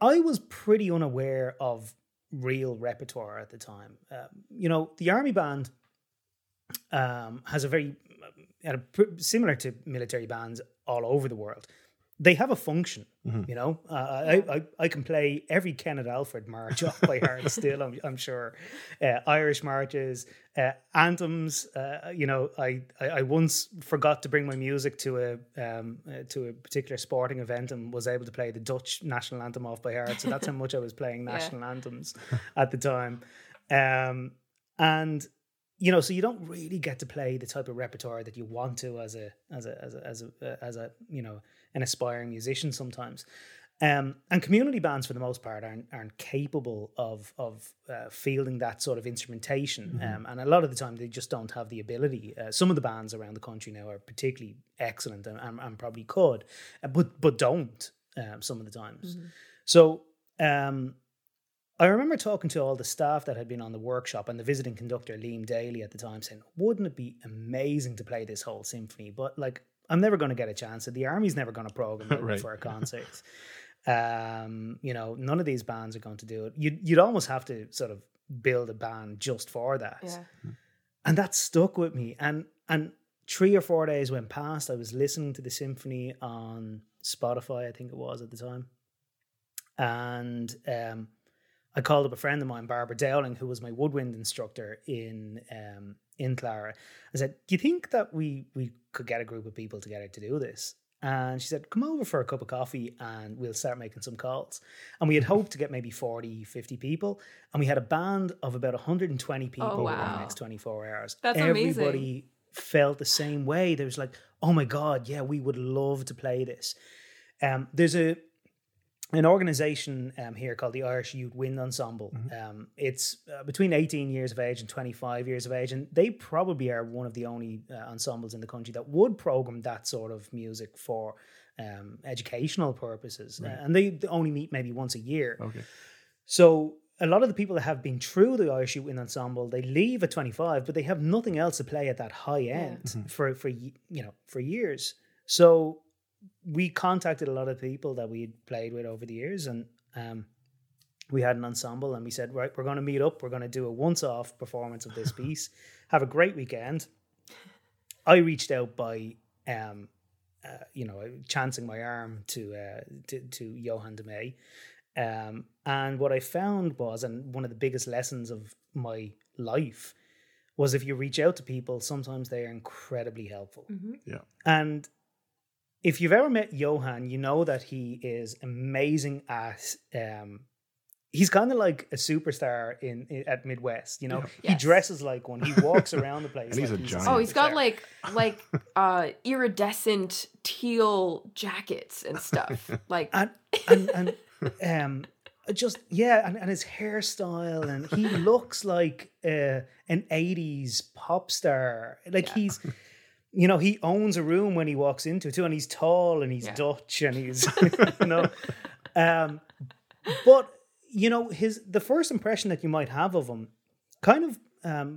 I was pretty unaware of real repertoire at the time. You know, the Army Band has similar to military bands all over the world. They have a function, you know. I can play every Kenneth Alfred march off by heart still, I'm sure. Irish marches, anthems. You know, I once forgot to bring my music to a particular sporting event and was able to play the Dutch national anthem off by heart. So that's how much I was playing national anthems at the time, and. You know, so you don't really get to play the type of repertoire that you want to as a you know, an aspiring musician sometimes, and community bands for the most part aren't capable of fielding that sort of instrumentation, and a lot of the time they just don't have the ability. Some of the bands around the country now are particularly excellent and probably could, but don't some of the times. So. I remember talking to all the staff that had been on the workshop and the visiting conductor, Liam Daly, at the time saying, wouldn't it be amazing to play this whole symphony? But like, I'm never going to get a chance. The Army's never going to program it for a concert. You know, none of these bands are going to do it. You'd almost have to sort of build a band just for that. Yeah. And that stuck with me. And 3 or 4 days went past. I was listening to the symphony on Spotify, I think it was at the time. And... I called up a friend of mine, Barbara Dowling, who was my woodwind instructor in Clara. I said, do you think that we could get a group of people together to do this? And she said, come over for a cup of coffee and we'll start making some calls. And we had hoped to get maybe 40, 50 people. And we had a band of about 120 people over the next 24 hours. That's amazing. Everybody felt the same way. There was like, oh my God, yeah, we would love to play this. There's an organisation here called the Irish Youth Wind Ensemble. Mm-hmm. It's between 18 years of age and 25 years of age, and they probably are one of the only ensembles in the country that would programme that sort of music for educational purposes. Right. And they only meet maybe once a year. Okay. So a lot of the people that have been through the Irish Youth Wind Ensemble, they leave at 25, but they have nothing else to play at that high end for years. So we contacted a lot of people that we'd played with over the years, and we had an ensemble, and we said, right, we're going to meet up. We're going to do a once-off performance of this piece. Have a great weekend. I reached out by, chancing my arm to Johann de Meuse. And what I found was, and one of the biggest lessons of my life was, if you reach out to people, sometimes they are incredibly helpful. Mm-hmm. Yeah. And if you've ever met Johann, you know that he is amazing at, he's kind of like a superstar at Midwest, you know? Yeah. Yes. He dresses like one. He walks around the place. And he's a giant. Oh, he's got like iridescent teal jackets and stuff. Like and his hairstyle, and he looks like an 80s pop star. Like he's... You know, he owns a room when he walks into it too, and he's tall and he's Dutch and he's, you know. But, you know, the first impression that you might have of him kind of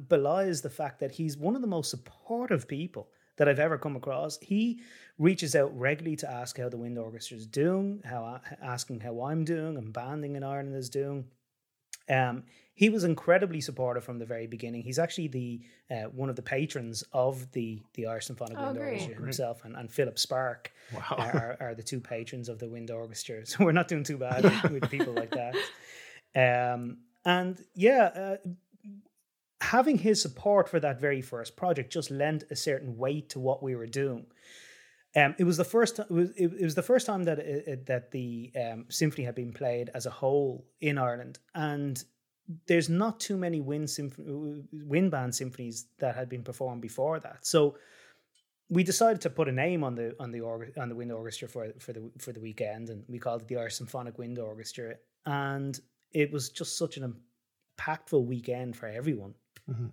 belies the fact that he's one of the most supportive people that I've ever come across. He reaches out regularly to ask how the wind orchestra is doing, asking how I'm doing and banding in Ireland is doing. He was incredibly supportive from the very beginning. He's actually the one of the patrons of the Irish Symphonic Wind Orchestra himself, and Philip Spark are the two patrons of the Wind Orchestra. So we're not doing too bad with people like that. Having his support for that very first project just lent a certain weight to what we were doing. It was the first time that the symphony had been played as a whole in Ireland, and there's not too many wind band symphonies that had been performed before that. So we decided to put a name on the wind orchestra for the weekend, and we called it the Irish Symphonic Wind Orchestra, and it was just such an impactful weekend for everyone. Mm-hmm.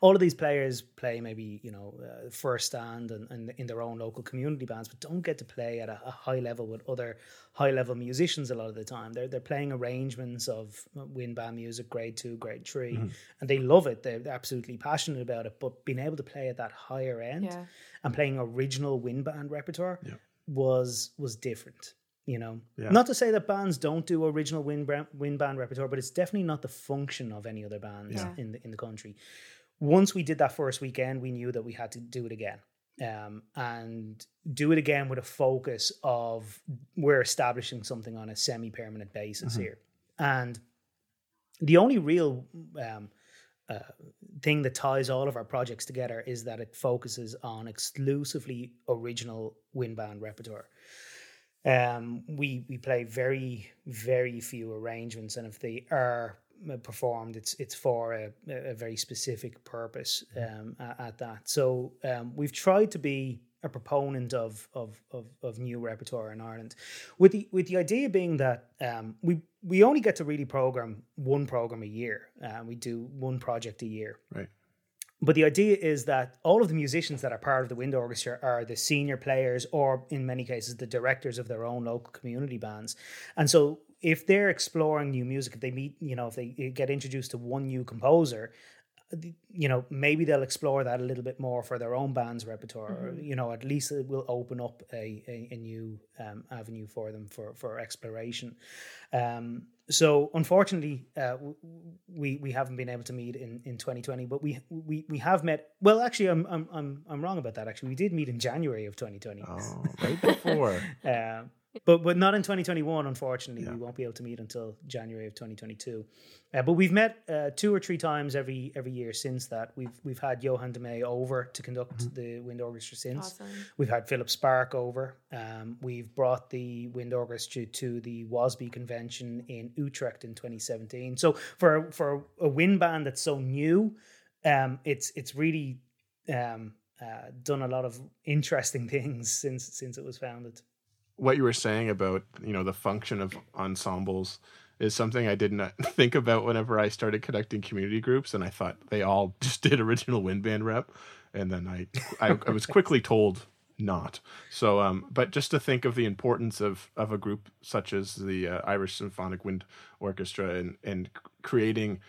All of these players play maybe, first stand and in their own local community bands, but don't get to play at a high level with other high level musicians a lot of the time. They're playing arrangements of wind band music, grade 2, grade 3, and they love it. They're absolutely passionate about it, but being able to play at that higher end and playing original wind band repertoire was different. You know, not to say that bands don't do original wind band repertoire, but it's definitely not the function of any other band in the country. Once we did that first weekend, we knew that we had to do it again, and do it again with a focus of we're establishing something on a semi-permanent basis here. And the only real thing that ties all of our projects together is that it focuses on exclusively original wind band repertoire. We play very, very few arrangements, and if they are performed, it's for a very specific purpose at that. So we've tried to be a proponent of new repertoire in Ireland, with the idea being that we only get to really program one program a year. We do one project a year. Right. But the idea is that all of the musicians that are part of the wind orchestra are the senior players, or in many cases, the directors of their own local community bands. And so if they're exploring new music, if they meet, if they get introduced to one new composer, maybe they'll explore that a little bit more for their own band's repertoire. Mm-hmm. Or, at least it will open up a new avenue for them for exploration. So unfortunately, we haven't been able to meet in 2020, but we have met. Well, actually, I'm wrong about that. Actually, we did meet in January of 2020. Oh, right before. But not in 2021, unfortunately. Yeah. We won't be able to meet until January of 2022. But we've met two or three times every year since that. We've had Johann de Meuse over to conduct the wind orchestra since. Awesome. We've had Philip Spark over. We've brought the wind orchestra to the WASB Convention in Utrecht in 2017. So for a wind band that's so new, it's really done a lot of interesting things since it was founded. What you were saying about, you know, the function of ensembles is something I did not think about whenever I started conducting community groups, and I thought they all just did original wind band rep, and then I was quickly told not. So, but just to think of the importance of a group such as the Irish Symphonic Wind Orchestra and creating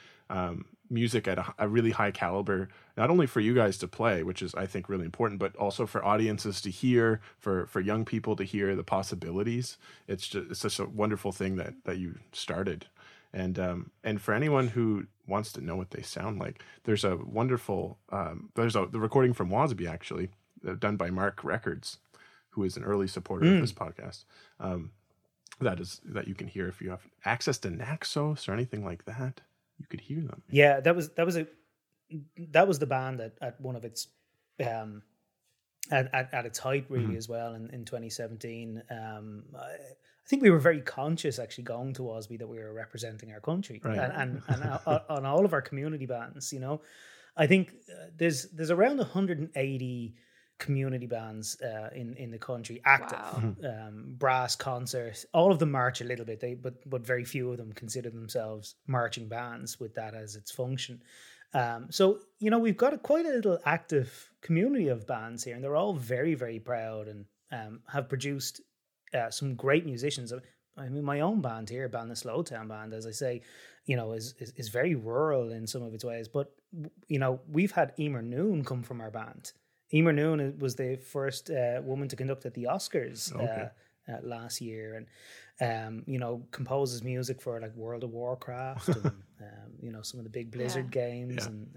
music at a really high caliber, not only for you guys to play, which is I think really important, but also for audiences to hear, for young people to hear the possibilities. It's such a wonderful thing that you started. And for anyone who wants to know what they sound like, there's a wonderful the recording from WASB, actually, done by Mark Records, who is an early supporter of this podcast. That you can hear if you have access to Naxos or anything like that. You could hear them. Yeah, that was the band at one of its at its height, really, as well in 2017. I think we were very conscious, actually, going to WASB, that we were representing our country, right, and on all of our community bands. You know, I think there's around 180 community bands in the country active. Wow. Brass concerts, all of them march a little bit, but very few of them consider themselves marching bands with that as its function. So, you know, we've got quite a little active community of bands here, and they're all very, very proud and have produced some great musicians. I mean, my own band here, the Slowtown Band, as I say, you know, is very rural in some of its ways, but, you know, we've had Emer Noon come from our band. Emer Noon was the first woman to conduct at the Oscars last year, and you know, composes music for like World of Warcraft and you know, some of the big Blizzard games, and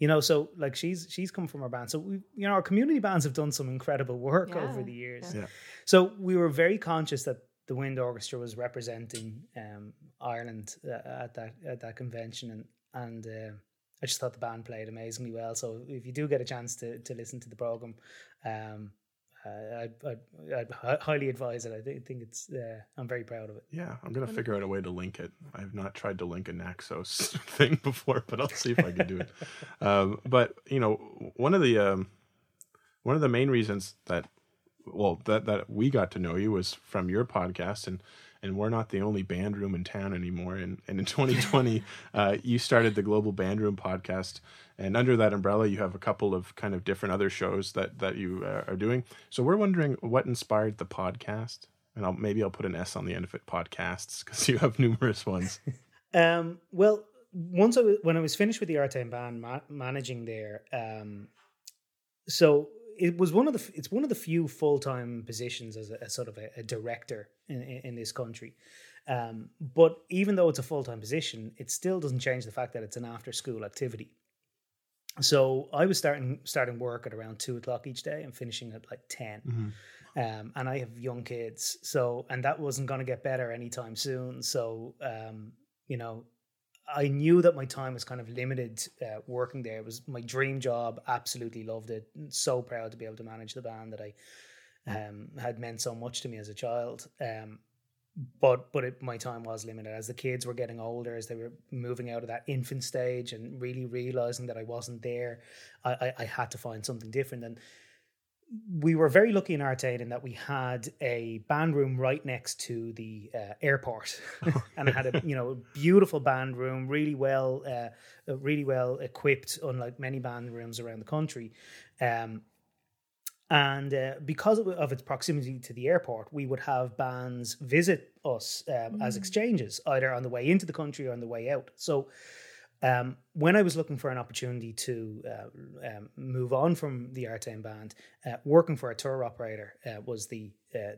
you know, so like she's come from our band. So we, you know, our community bands have done some incredible work over the years. Yeah. So we were very conscious that the Wind Orchestra was representing Ireland at that convention, and I just thought the band played amazingly well. So if you do get a chance to listen to the program, I'd highly advise it. I think it's I'm very proud of it. Yeah, I'm going to figure out a way to link it. I've not tried to link a Naxos thing before, but I'll see if I can do it. But, you know, one of the main reasons that we got to know you was from your podcast, and we're not the only band room in town anymore. And in 2020, you started the Global Bandroom Podcast. And under that umbrella, you have a couple of kind of different other shows that you are doing. So we're wondering what inspired the podcast. And I'll put an S on the end of it, podcasts, because you have numerous ones. Well, once when I was finished with the Artane Band managing there, so it's one of the few full-time positions as a sort of a director in this country. But even though it's a full-time position, it still doesn't change the fact that it's an after-school activity. So I was starting work at around 2:00 each day and finishing at like 10. And I have young kids, so, and that wasn't going to get better anytime soon. So, you know, I knew that my time was kind of limited working there. It was my dream job. Absolutely loved it. So proud to be able to manage the band that I had meant so much to me as a child. But my time was limited. As the kids were getting older, as they were moving out of that infant stage and really realizing that I wasn't there, I had to find something different. And we were very lucky in Artane in that we had a band room right next to the airport, and it had a beautiful band room, really well equipped, unlike many band rooms around the country. And because of its proximity to the airport, we would have bands visit us as exchanges, either on the way into the country or on the way out. So. When I was looking for an opportunity to move on from the Artane Band, working for a tour operator was the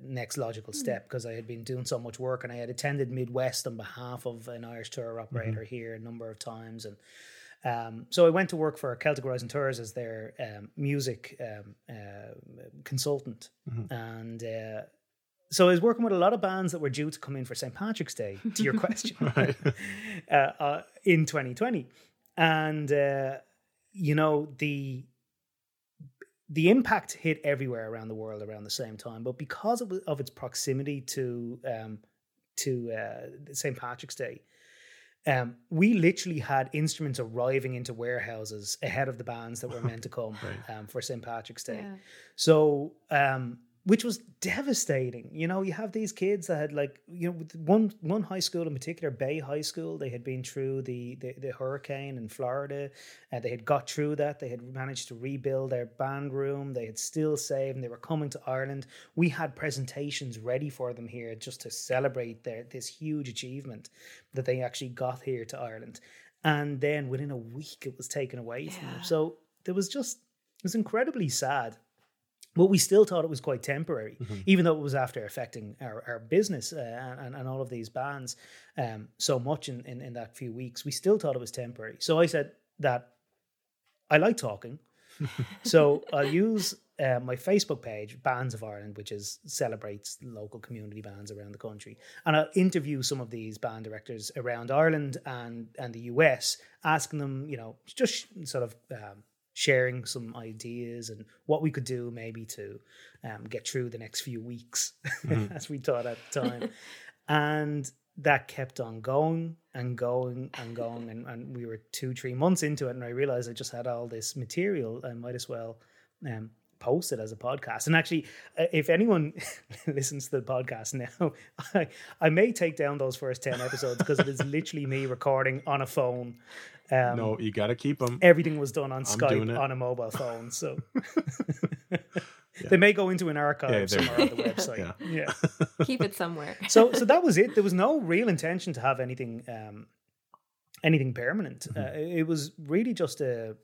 next logical step, because I had been doing so much work, and I had attended Midwest on behalf of an Irish tour operator here a number of times. And so I went to work for Celtic Rising Tours as their music consultant. And So I was working with a lot of bands that were due to come in for St. Patrick's Day, to your question, in 2020. And, you know, the impact hit everywhere around the world around the same time. But because of its proximity to St. Patrick's Day, we literally had instruments arriving into warehouses ahead of the bands that were meant to come for St. Patrick's Day. Yeah. So... which was devastating. You know, you have these kids that had, like, you know, one high school in particular, Bay High School, they had been through the hurricane in Florida. They had got through that. They had managed to rebuild their band room. They had still saved and they were coming to Ireland. We had presentations ready for them here just to celebrate this huge achievement that they actually got here to Ireland. And then within a week, it was taken away from them. So it was incredibly sad. But we still thought it was quite temporary, even though it was after affecting our business and all of these bands so much in that few weeks. We still thought it was temporary. So I said that I like talking. So I'll use my Facebook page, Bands of Ireland, which celebrates local community bands around the country. And I'll interview some of these band directors around Ireland and the US, asking them, you know, just sort of... sharing some ideas and what we could do maybe to get through the next few weeks as we thought at the time. And that kept on going and going and going. And we were 2-3 months into it. And I realized I just had all this material. I might as well post it as a podcast. And actually, if anyone listens to the podcast now, I may take down those first 10 episodes because it is literally me recording on a phone. No, you got to keep them. Everything was done on Skype on a mobile phone, so they may go into an archive somewhere on the website. Yeah, keep it somewhere. So that was it. There was no real intention to have anything permanent. It was really just a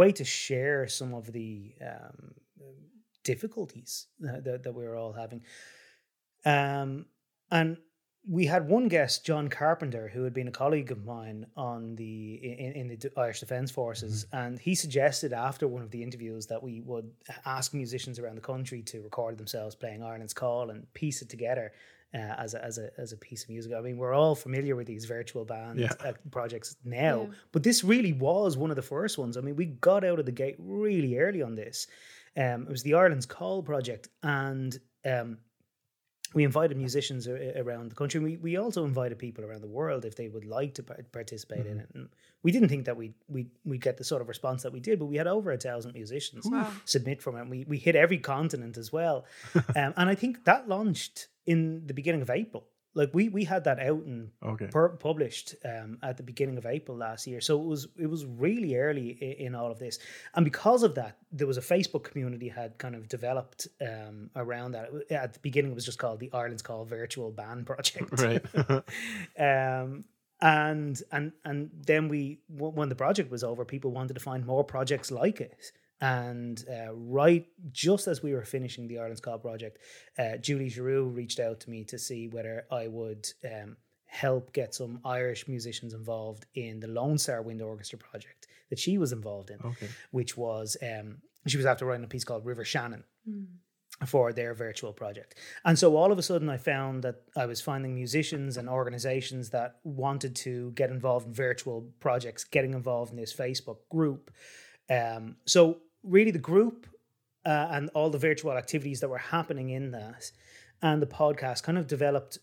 way to share some of the difficulties that we were all having, and. We had one guest, John Carpenter, who had been a colleague of mine in the Irish Defence Forces, and he suggested after one of the interviews that we would ask musicians around the country to record themselves playing Ireland's Call and piece it together as a piece of music. I mean, we're all familiar with these virtual band projects now, but this really was one of the first ones. I mean, we got out of the gate really early on this. It was the Ireland's Call project, and we invited musicians around the country. We also invited people around the world if they would like to participate in it. And we didn't think that we'd get the sort of response that we did, but we had over 1,000 musicians submit from it. And we hit every continent as well. And I think that launched in the beginning of April. Like we had that out and published at the beginning of April last year. So it was really early in all of this. And because of that, there was a Facebook community had kind of developed around that. At the beginning, it was just called the Ireland's Call Virtual Band Project. Right. And then when the project was over, people wanted to find more projects like it. And right just as we were finishing the Ireland's Call project, Julie Giroux reached out to me to see whether I would help get some Irish musicians involved in the Lone Star Wind Orchestra project that she was involved in, which was, she was after writing a piece called River Shannon for their virtual project. And so all of a sudden I found that I was finding musicians and organizations that wanted to get involved in virtual projects, getting involved in this Facebook group. So really the group and all the virtual activities that were happening in that and the podcast kind of developed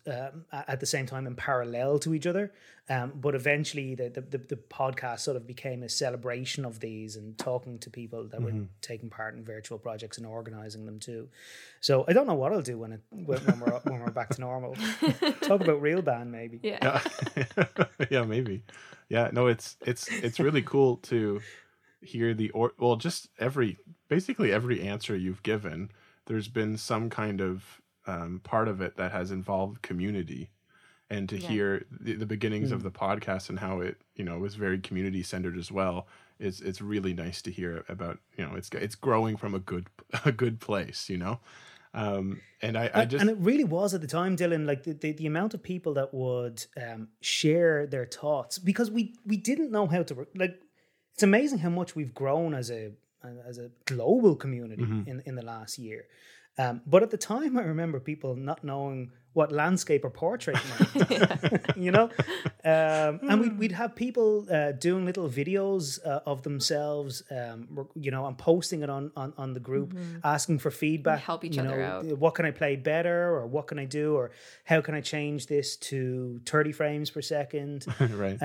at the same time in parallel to each other. But eventually the podcast sort of became a celebration of these and talking to people that were taking part in virtual projects and organizing them too. So I don't know what I'll do when we're back to normal. Talk about real band maybe. Yeah, maybe. Yeah, no, it's really cool to hear basically every answer you've given. There's been some kind of part of it that has involved community, and to hear the beginnings of the podcast and how it, you know, was very community centered as well. It's really nice to hear about, you know, it's growing from a good place, you know. And it really was at the time, Dylan, like the amount of people that would share their thoughts, because we didn't know how to, like. It's amazing how much we've grown as a global community in the last year. But at the time, I remember people not knowing what landscape or portrait meant, you know? And we'd have people doing little videos of themselves, you know, and posting it on the group, asking for feedback. We help each other out. What can I play better, or what can I do, or how can I change this to 30 frames per second? Right.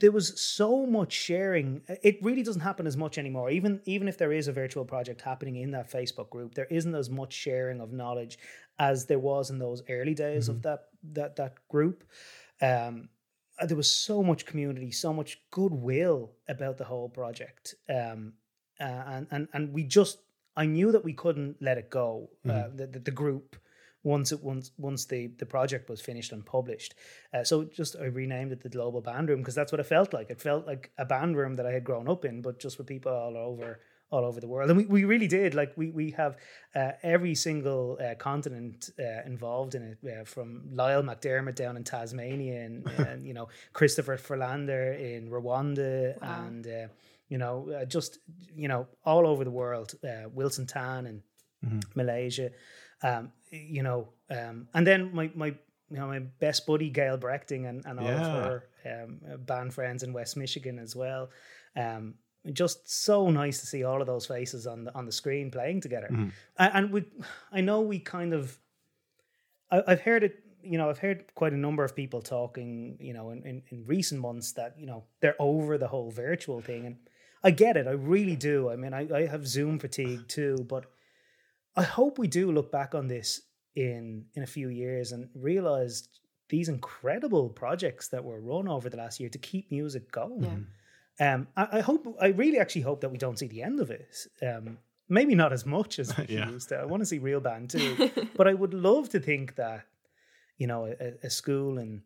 There was so much sharing. It really doesn't happen as much anymore. Even if there is a virtual project happening in that Facebook group, there isn't as much sharing of knowledge as there was in those early days of that group. There was so much community, so much goodwill about the whole project. And we just, I knew that we couldn't let it go, the group, once the project was finished and published. So I renamed it the Global Bandroom, because that's what it felt like. It felt like a band room that I had grown up in, but just with people all over the world. And we really did. Like, we have every single continent involved in it, from Lyle McDermott down in Tasmania and Christopher Ferlander in Rwanda. Wow. And, all over the world. Wilson Tan in Malaysia. And then my best buddy Gail Brechting and all of her band friends in West Michigan as well. Just so nice to see all of those faces on the screen playing together. And I've heard it. I've heard quite a number of people talking, in recent months that they're over the whole virtual thing, and I get it. I really do. I mean, I have Zoom fatigue too, but I hope we do look back on this in a few years and realize these incredible projects that were run over the last year to keep music going. Yeah. I really hope that we don't see the end of it. Maybe not as much as we used to. I want to see real band too, but I would love to think that a school in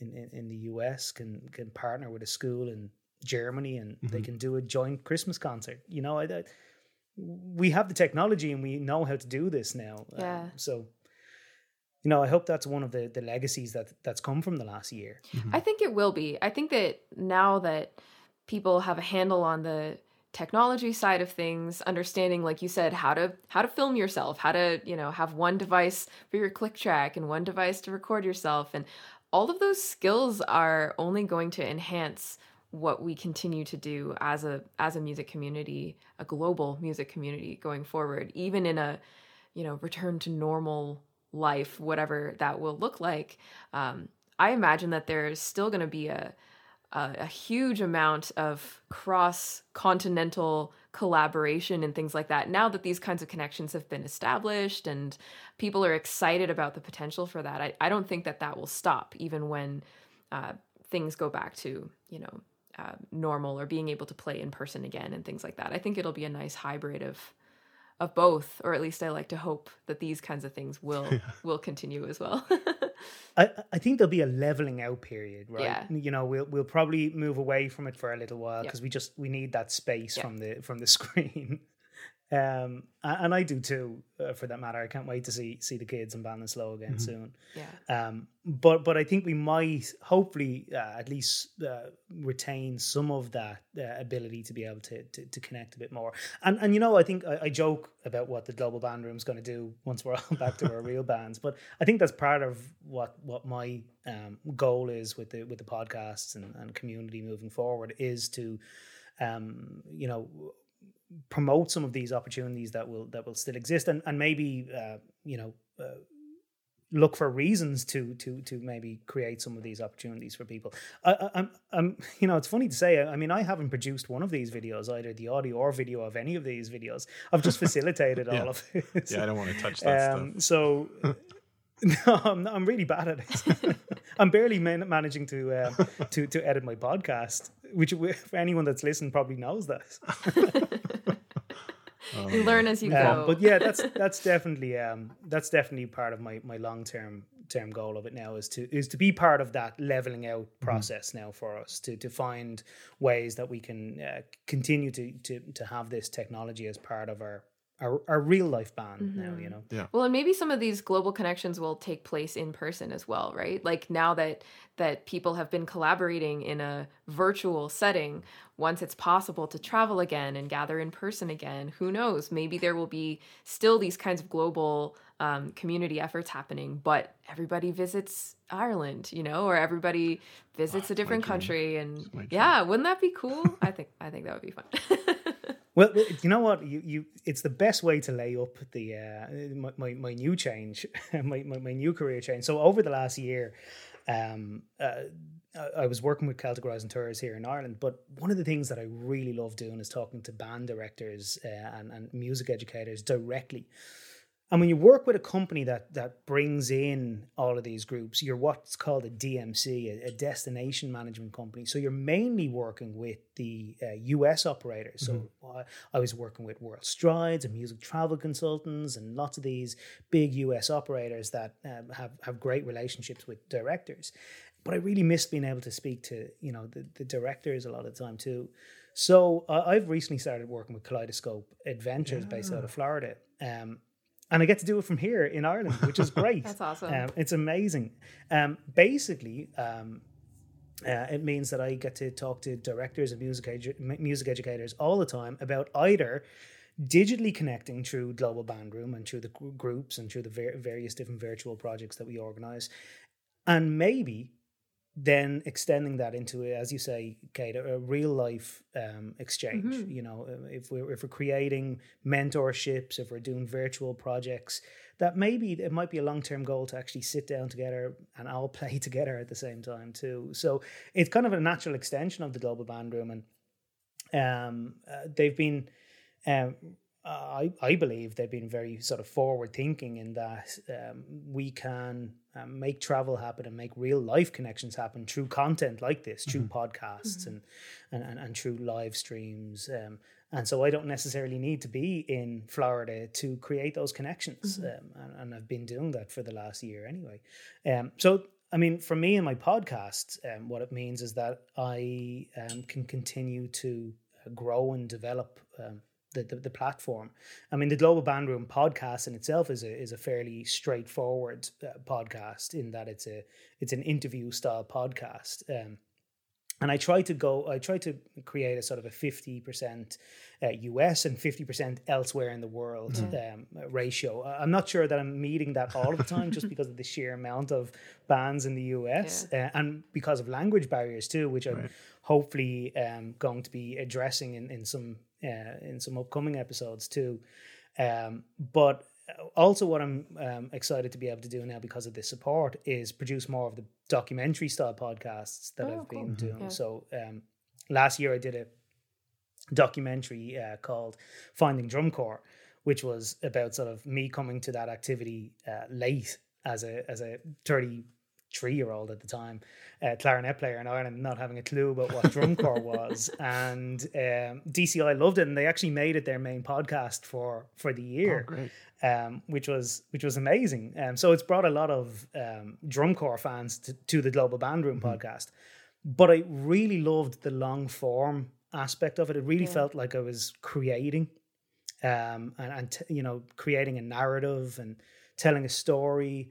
the US can partner with a school in Germany and they can do a joint Christmas concert. We have the technology and we know how to do this now. Yeah. So, I hope that's one of the legacies that's come from the last year. I think it will be. I think that now that people have a handle on the technology side of things, understanding, like you said, how to film yourself, how to, have one device for your click track and one device to record yourself. And all of those skills are only going to enhance what we continue to do as a music community, a global music community going forward, even in a, return to normal life, whatever that will look like. I imagine that there's still going to be a huge amount of cross-continental collaboration and things like that. Now that these kinds of connections have been established and people are excited about the potential for that, I don't think that will stop even when things go back to, normal, or being able to play in person again and things like that. I think it'll be a nice hybrid of both, or at least I like to hope that these kinds of things will continue as well. I think there'll be a leveling out period, right? Yeah. We'll probably move away from it for a little while because we need that space from the screen. And I do too, for that matter. I can't wait to see the kids in Banlasloe again soon. Yeah. But I think we might hopefully at least retain some of that ability to be able to connect a bit more. And I think I joke about what the Global Band Room is going to do once we're all back to our real bands. But I think that's part of what my goal is with the podcasts and community moving forward is to, promote some of these opportunities that will still exist, and maybe look for reasons to maybe create some of these opportunities for people. I'm it's funny to say. I mean, I haven't produced one of these videos, either the audio or video of any of these videos. I've just facilitated all of it. Yeah, I don't want to touch that stuff. So no, I'm really bad at it. I'm barely managing to edit my podcast, which for anyone that's listened probably knows that. You learn as you go. But yeah, that's definitely part of my long-term goal of it now is to be part of that leveling out process now for us to find ways that we can continue to have this technology as part of our a real life band now, you know? Yeah. Well, and maybe some of these global connections will take place in person as well, right? Like now that people have been collaborating in a virtual setting, once it's possible to travel again and gather in person again, who knows? Maybe there will be still these kinds of global community efforts happening, but everybody visits Ireland, you know, or everybody visits a different country. And yeah, wouldn't that be cool? I think that would be fun. Well, you know what? It's the best way to lay up the my new change, my new career change. So over the last year, I was working with Celtic Rising Tours here in Ireland, but one of the things that I really love doing is talking to band directors and music educators directly. And when you work with a company that brings in all of these groups, you're what's called a DMC, a destination management company. So you're mainly working with the US operators. So I was working with World Strides and music travel consultants and lots of these big US operators that have great relationships with directors. But I really missed being able to speak to, you know, the directors a lot of the time too. So I've recently started working with Kaleidoscope Adventures based out of Florida. And I get to do it from here in Ireland, which is great. That's awesome. It's amazing. It means that I get to talk to directors and music educators all the time about either digitally connecting through Global Bandroom and through the groups and through the various different virtual projects that we organise, and maybe then extending that into, as you say, Kate, a real life exchange. You know, if we're creating mentorships, if we're doing virtual projects, that maybe it might be a long-term goal to actually sit down together and all play together at the same time too. So it's kind of a natural extension of the Global Bandroom, and they've been. I believe they've been very sort of forward thinking in that we can make travel happen and make real life connections happen through content like this, through podcasts and through live streams. And so I don't necessarily need to be in Florida to create those connections. And I've been doing that for the last year anyway. So, I mean, for me and my podcast, what it means is that I can continue to grow and develop the platform. I mean, the Global Bandroom podcast in itself is a fairly straightforward podcast in that it's an interview style podcast, and I try to create a sort of a 50% US and 50% elsewhere in the world ratio. I'm not sure that I'm meeting that all of the time just because of the sheer amount of bands in the US and because of language barriers too, which I'm hopefully going to be addressing in some upcoming episodes too. But also what I'm excited to be able to do now because of this support is produce more of the documentary style podcasts that I've been doing. So last year I did a documentary called Finding Drum Corps, which was about sort of me coming to that activity late as a 33-year-old at the time, clarinet player in Ireland, not having a clue about what drum corps was, and DCI loved it, and they actually made it their main podcast for the year, which was amazing. So it's brought a lot of drum corps fans to the Global Bandroom podcast, but I really loved the long form aspect of it. It really felt like I was creating, creating a narrative and telling a story.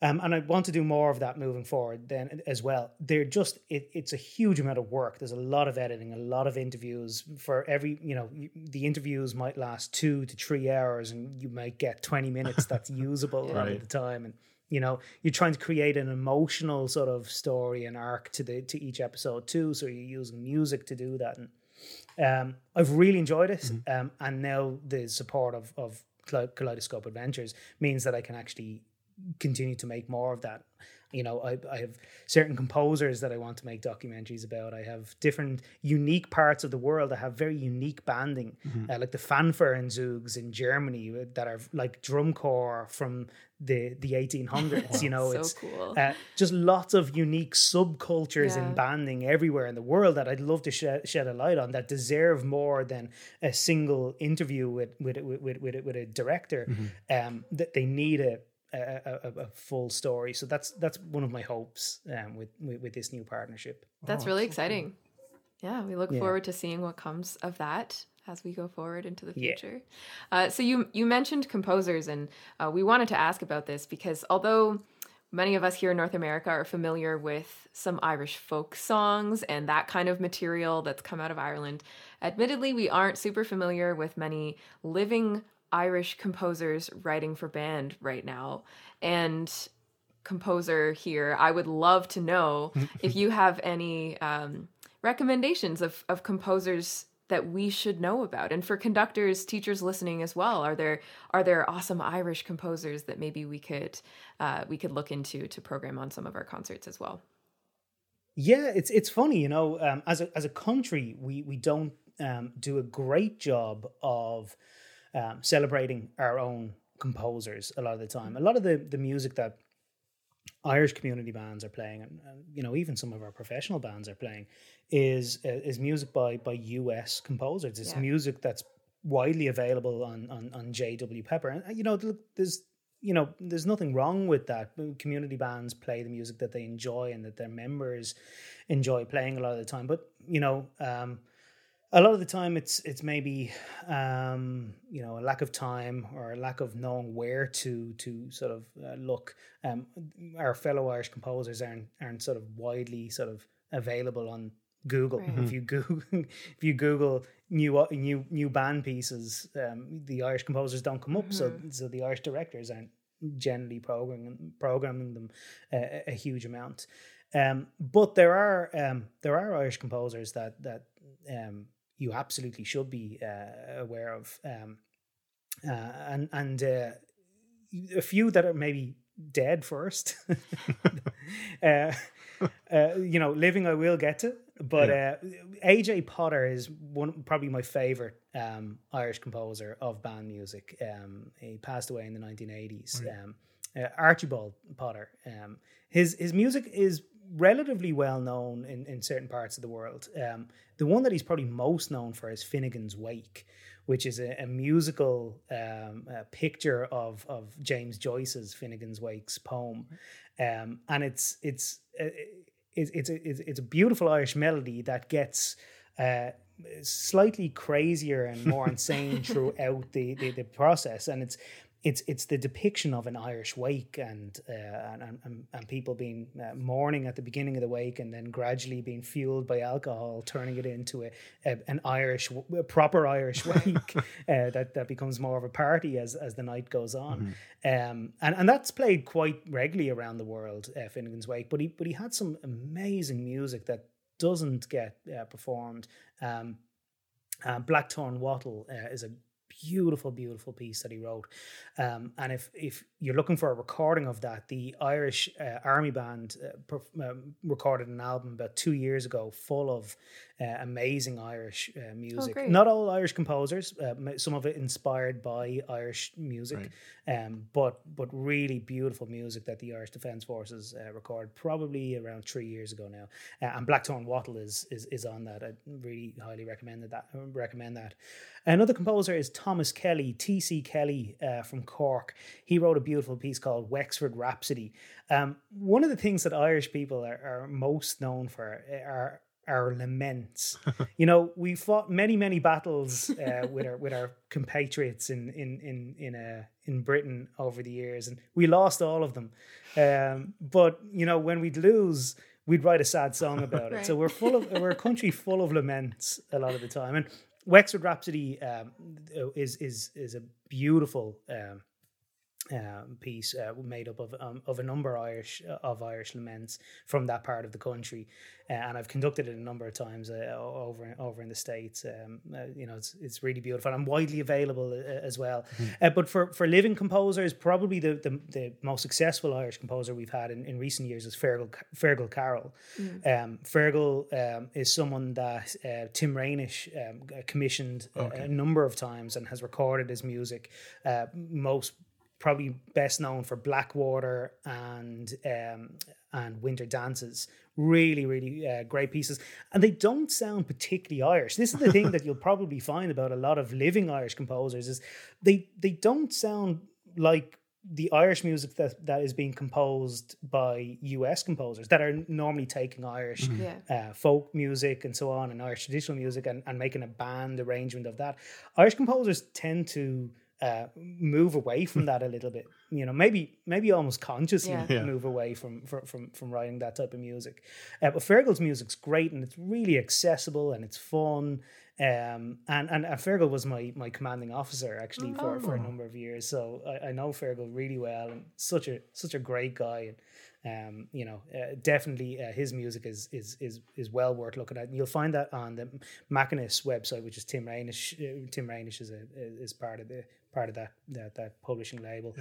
And I want to do more of that moving forward then as well. It's a huge amount of work. There's a lot of editing, a lot of interviews. For every, you know, the interviews might last 2 to 3 hours and you might get 20 minutes that's usable at the time. And, you know, you're trying to create an emotional sort of story and arc to each episode too. So you're using music to do that. And I've really enjoyed it. And now the support of Kaleidoscope Adventures means that I can actually continue to make more of that. You know, I have certain composers that I want to make documentaries about. I have different unique parts of the world. I have very unique banding, like the Fanfarenzüge in Germany that are like drum corps from the 1800s. You know, so it's cool. Just lots of unique subcultures in banding everywhere in the world that I'd love to shed a light on, that deserve more than a single interview with a director. That they need a full story. So that's one of my hopes with this new partnership. That's really exciting. Yeah, we look forward to seeing what comes of that. as we go forward into the future. Yeah. So you mentioned composers, and we wanted to ask about this because although many of us here in North America are familiar with some Irish folk songs and that kind of material that's come out of Ireland, admittedly, we aren't super familiar with many living Irish composers writing for band right now. And composer here, I would love to know if you have any recommendations of composers that we should know about. And for conductors, teachers listening as well, are there awesome Irish composers that maybe we could look into to program on some of our concerts as well? Yeah, it's funny, you know, as a country, we don't do a great job of celebrating our own composers a lot of the time. A lot of the music that Irish community bands are playing, and you know, even some of our professional bands are playing, is music by US composers. It's music that's widely available on J.W. Pepper, and you know, there's nothing wrong with that. Community bands play the music that they enjoy and that their members enjoy playing a lot of the time. But you know, a lot of the time it's maybe you know, a lack of time or a lack of knowing where to sort of look. Our fellow Irish composers aren't sort of widely sort of available on Google. Right. Mm-hmm. If you Google new band pieces, the Irish composers don't come up. Mm-hmm. So the Irish directors aren't generally programming them a huge amount. But there are Irish composers that you absolutely should be aware of, and a few that are maybe dead first. You know, living I will get to, but AJ Potter is probably my favorite Irish composer of band music. He passed away in the 1980s. Right. Archibald Potter. His music is relatively well known in certain parts of the world. The one that he's probably most known for is Finnegan's Wake, which is a musical picture of James Joyce's Finnegan's Wake's poem, and it's a beautiful Irish melody that gets slightly crazier and more insane throughout the process, and it's the depiction of an Irish wake and people being mourning at the beginning of the wake and then gradually being fueled by alcohol, turning it into a proper Irish wake that becomes more of a party as the night goes on. Mm-hmm. And that's played quite regularly around the world, Finnegan's Wake. But he had some amazing music that doesn't get performed. Blackthorn Wattle is a beautiful piece that he wrote, and if you're looking for a recording of that, the Irish Army Band recorded an album about 2 years ago full of amazing Irish music. Oh, not all Irish composers, some of it inspired by Irish music, right. But really beautiful music that the Irish Defence Forces recorded probably around 3 years ago now, and Blackthorn Wattle is on that. I really highly recommend that. Another composer is Thomas Kelly, T.C. Kelly from Cork. He wrote a beautiful piece called Wexford Rhapsody. One of the things that Irish people are most known for are our laments. You know, we fought many battles with our compatriots in Britain over the years, and we lost all of them. But you know, when we'd lose, we'd write a sad song about it. Right. So we're a country full of laments a lot of the time, and Wexford Rhapsody is a beautiful piece made up of a number of Irish laments from that part of the country, and I've conducted it a number of times over in the States. You know, it's really beautiful and widely available as well. But for living composers, probably the most successful Irish composer we've had in recent years is Fergal Carroll. Mm. Fergal is someone that Tim Rainish commissioned a number of times and has recorded his music. Probably best known for Blackwater and Winter Dances. Really great pieces, and they don't sound particularly Irish. This is the thing that you'll probably find about a lot of living Irish composers, is they don't sound like the Irish music that is being composed by US composers that are normally taking Irish folk music and so on, and Irish traditional music, and making a band arrangement of that. Irish composers tend to move away from that a little bit, you know, maybe almost consciously move away from writing that type of music. But Fergal's music's great, and it's really accessible and it's fun. And Fergal was my commanding officer actually for a number of years, so I know Fergal really well, and such a great guy. And definitely his music is well worth looking at. And you'll find that on the Macinnis website, which is Tim Rainish. Tim Rainish is part of that publishing label,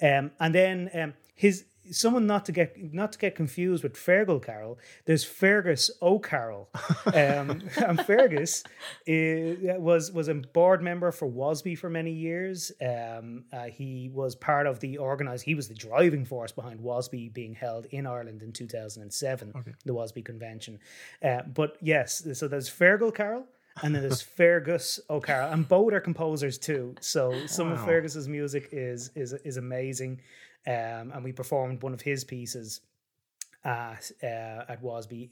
and then his someone not to get confused with Fergal Carroll. There's Fergus O'Carroll, and Fergus was a board member for WASB for many years. He was part of the organised. He was the driving force behind WASB being held in Ireland in 2007, the WASB Convention. But yes, so there's Fergal Carroll. And then there's Fergus O'Carroll, and both are composers too. So some of Fergus's music is amazing, and we performed one of his pieces at WASB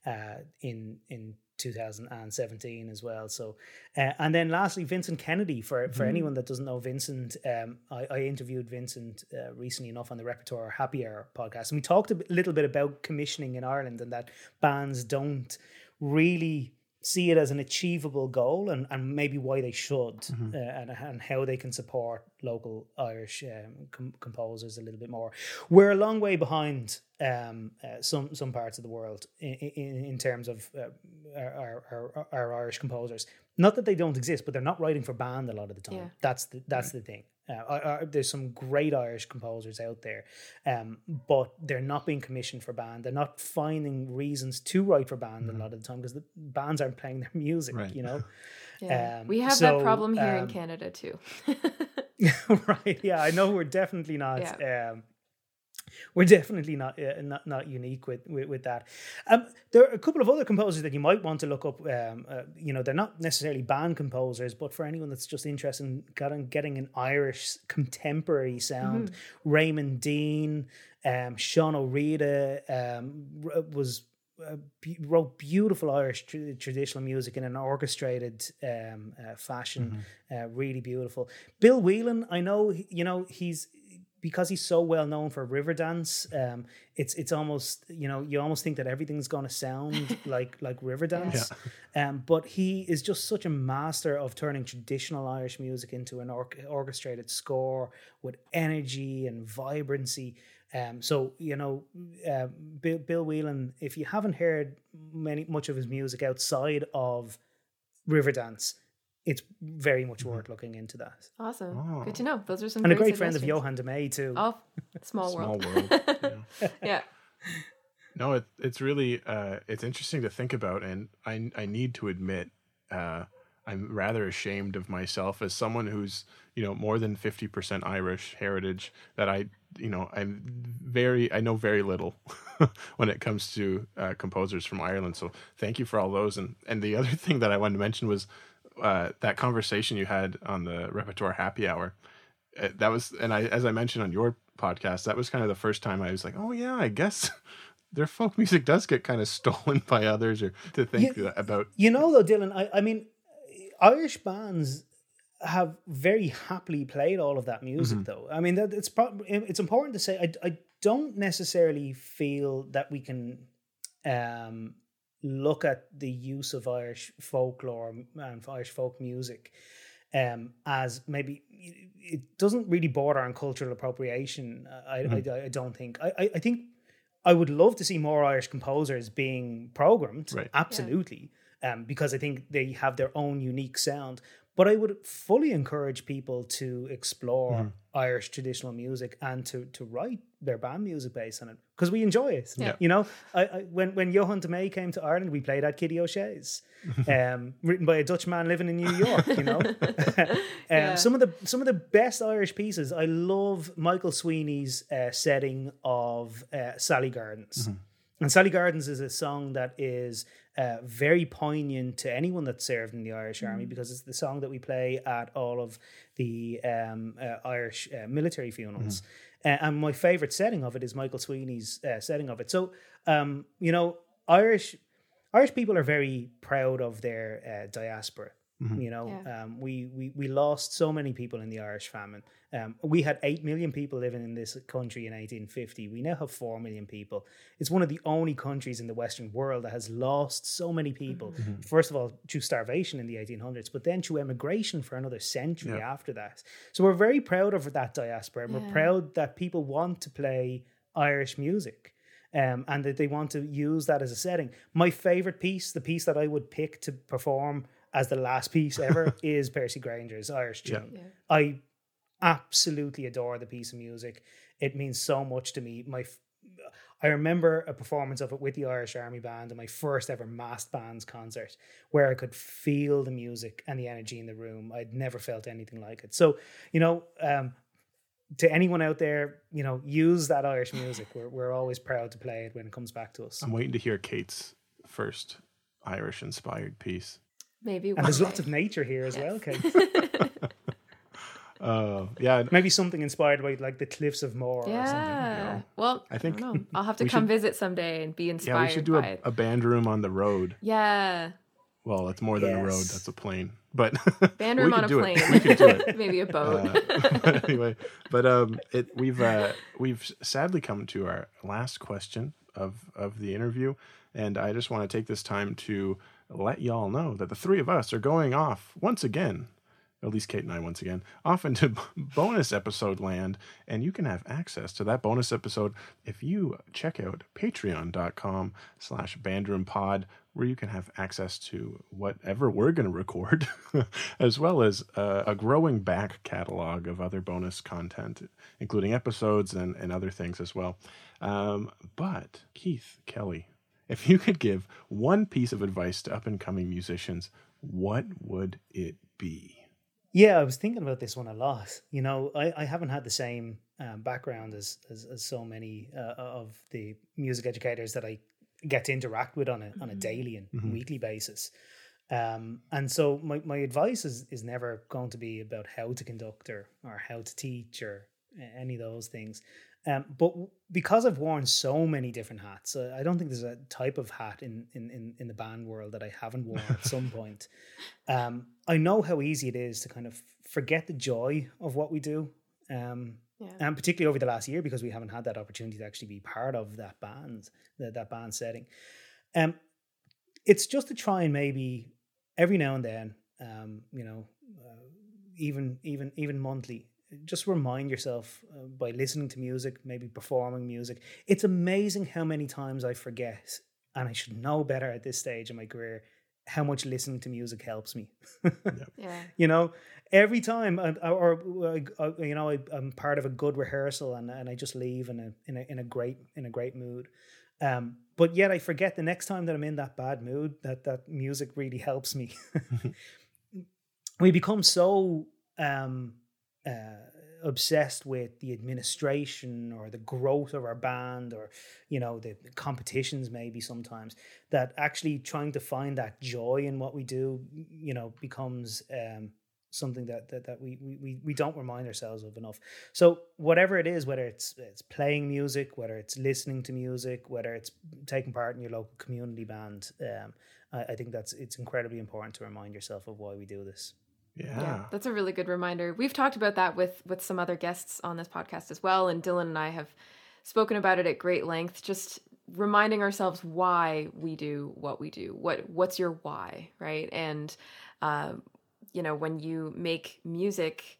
in 2017 as well. So, and then lastly, Vincent Kennedy. For anyone that doesn't know Vincent, I interviewed Vincent recently enough on the Repertoire Happy Hour podcast, and we talked a little bit about commissioning in Ireland, and that bands don't really see it as an achievable goal, and maybe why they should, and how they can support local Irish composers a little bit more. We're a long way behind some parts of the world in terms of our Irish composers. Not that they don't exist, but they're not writing for band a lot of the time. Yeah. That's the thing. There's some great Irish composers out there, but they're not being commissioned for band. They're not finding reasons to write for band a lot of the time because the bands aren't playing their music, you know. Yeah. We have that problem here in Canada too. Right, yeah. I know we're definitely not unique with that. There are a couple of other composers that you might want to look up. They're not necessarily band composers, but for anyone that's just interested in getting an Irish contemporary sound, Raymond Dean, Sean O'Reda wrote beautiful Irish traditional music in an orchestrated fashion, really beautiful. Bill Whelan, I know, you know, because he's so well known for Riverdance, it's almost, you know, you almost think that everything's going to sound like Riverdance. Yeah. But he is just such a master of turning traditional Irish music into an orchestrated score with energy and vibrancy. Bill Whelan, if you haven't heard much of his music outside of Riverdance, it's very much worth looking into that. Awesome. Oh. Good to know. Those are some and a great friend of Johann de Meuse too. Oh, small world. Yeah. No, it's really it's interesting to think about, and I need to admit I'm rather ashamed of myself as someone who's, you know, more than 50% Irish heritage, that I know very little when it comes to composers from Ireland. So thank you for all those. And the other thing that I wanted to mention was that conversation you had on the Repertoire Happy Hour, that was, and I, as I mentioned on your podcast, that was kind of the first time I was like, oh yeah, I guess their folk music does get kind of stolen by others, or to think about. You know, though, Dylan, I mean, Irish bands have very happily played all of that music, though. I mean, that it's important to say. I don't necessarily feel that we can look at the use of Irish folklore and Irish folk music as maybe it doesn't really border on cultural appropriation. I don't think. I think I would love to see more Irish composers being programmed, absolutely, because I think they have their own unique sound. But I would fully encourage people to explore Irish traditional music and to write their band music based on it, because we enjoy it. Yeah. You know, I when Johann de Meuse came to Ireland, we played at Kitty O'Shea's, written by a Dutch man living in New York. You know, some of the best Irish pieces. I love Michael Sweeney's setting of Sally Gardens. And Sally Gardens is a song that is very poignant to anyone that served in the Irish Army, because it's the song that we play at all of the Irish military funerals. And my favourite setting of it is Michael Sweeney's setting of it. So, you know, Irish people are very proud of their diaspora. You know, we lost so many people in the Irish famine. We had 8 million people living in this country in 1850. We now have 4 million people. It's one of the only countries in the Western world that has lost so many people. First of all, through starvation in the 1800s, but then through emigration for another century after that. So we're very proud of that diaspora. And we're proud that people want to play Irish music. And that they want to use that as a setting. My favourite piece, the piece that I would pick to perform as the last piece ever, is Percy Grainger's Irish Tune. I absolutely adore the piece of music. It means so much to me. I remember a performance of it with the Irish Army Band in my first ever massed bands concert, where I could feel the music and the energy in the room. I'd never felt anything like it. So, you know, to anyone out there, you know, use that Irish music. We're always proud to play it when it comes back to us. I'm waiting to hear Kate's first Irish-inspired piece. Maybe and there's lots of nature here as well, Kate. Yeah, maybe something inspired by like the Cliffs of Moher or something. Yeah, well, I think I'll have to come visit someday and be inspired. Yeah, we should do a band room on the road. Yeah. Well, that's more than a road; that's a plane. But band room on a plane. We could do it. Maybe a boat. But anyway, but we've sadly come to our last question of the interview, and I just want to take this time to let y'all know that the three of us are going off once again, at least Kate and I once again, off into bonus episode land, and you can have access to that bonus episode if you check out patreon.com/bandroompod, where you can have access to whatever we're going to record, as well as a growing back catalog of other bonus content, including episodes and other things as well. But Keith Kelly, if you could give one piece of advice to up-and-coming musicians, what would it be? Yeah, I was thinking about this one a lot. You know, I haven't had the same background as so many of the music educators that I get to interact with on a daily and weekly basis. And so my advice is never going to be about how to conduct or how to teach or any of those things. But because I've worn so many different hats, I don't think there's a type of hat in the band world that I haven't worn at some point. I know how easy it is to kind of forget the joy of what we do. And particularly over the last year, because we haven't had that opportunity to actually be part of that band, that band setting. It's just to try and maybe every now and then, you know, even monthly, just remind yourself by listening to music, maybe performing music. It's amazing how many times I forget, and I should know better at this stage in my career, how much listening to music helps me. You know, every time I'm part of a good rehearsal and I just leave in a great mood. But yet I forget the next time that I'm in that bad mood, that music really helps me. We become so, obsessed with the administration or the growth of our band, or you know, the competitions maybe sometimes, that actually trying to find that joy in what we do, you know, becomes something that we don't remind ourselves of enough. So whatever it is, whether it's playing music, whether it's listening to music, whether it's taking part in your local community band, I think it's incredibly important to remind yourself of why we do this. Yeah, that's a really good reminder. We've talked about that with some other guests on this podcast as well, and Dylan and I have spoken about it at great length, just reminding ourselves why we do what we do. What's your why, right? And, you know, when you make music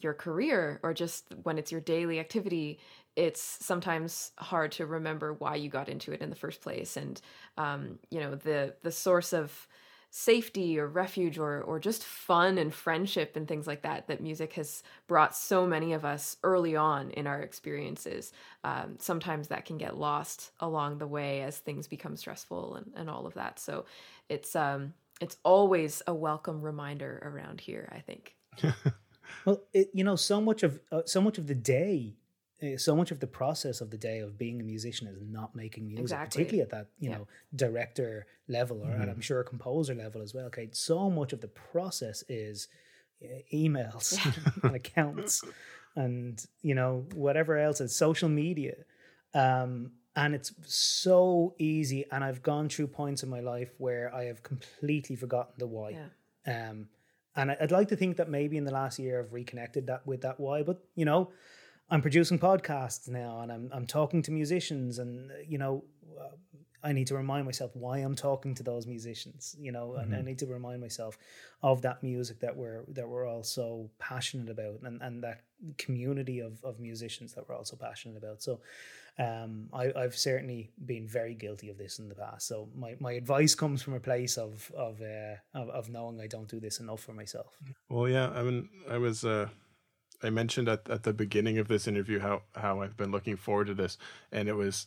your career, or just when it's your daily activity, it's sometimes hard to remember why you got into it in the first place. And, you know, the source of safety or refuge or just fun and friendship and things like that music has brought so many of us early on in our experiences. Sometimes that can get lost along the way as things become stressful and all of that. So it's always a welcome reminder around here, I think. Well, so much of the day so much of the process of the day of being a musician is not making music, particularly at that, you know, director level, or at, I'm sure, composer level as well, Kate. So much of the process is emails and accounts and, you know, whatever else, and social media. And it's so easy. And I've gone through points in my life where I have completely forgotten the why. Yeah. And I'd like to think that maybe in the last year I've reconnected that with that why, but, you know, I'm producing podcasts now, and I'm talking to musicians, and, you know, I need to remind myself why I'm talking to those musicians, you know, and I need to remind myself of that music that we're all so passionate about, and that community of musicians that we're all so passionate about. So I've certainly been very guilty of this in the past. So my advice comes from a place of knowing I don't do this enough for myself. Well, yeah, I mean, I was... I mentioned at the beginning of this interview how I've been looking forward to this, and it was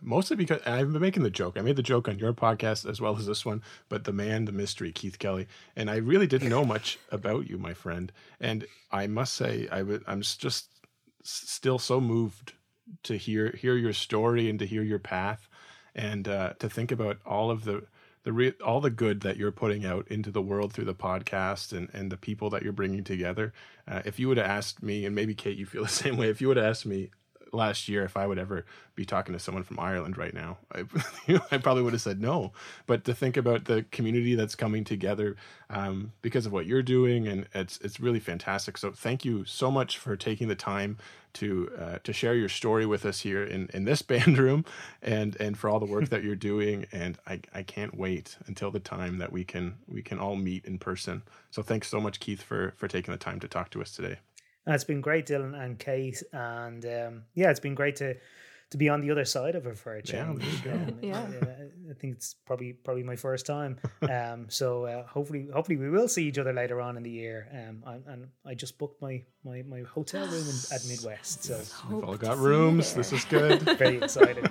mostly because I've been making the joke. I made the joke on your podcast as well as this one, but the man, the mystery, Keith Kelly, and I really didn't know much about you, my friend. And I must say, I'm just still so moved to hear your story and to hear your path, and to think about all of all the good that you're putting out into the world through the podcast and the people that you're bringing together. If you would have asked me, and maybe Kate, you feel the same way, if you would have asked me last year if I would ever be talking to someone from Ireland right now, I probably would have said no. But to think about the community that's coming together because of what you're doing, and it's really fantastic. So thank you so much for taking the time to share your story with us here in this band room, and for all the work that you're doing. And I can't wait until the time that we can all meet in person. So thanks so much, Keith, for taking the time to talk to us today. It's been great, Dylan and Kate, and it's been great to be on the other side of it for a change. I think it's probably my first time. So hopefully we will see each other later on in the year. And I just booked my hotel room at Midwest. So we've all got rooms. This is good. Very excited.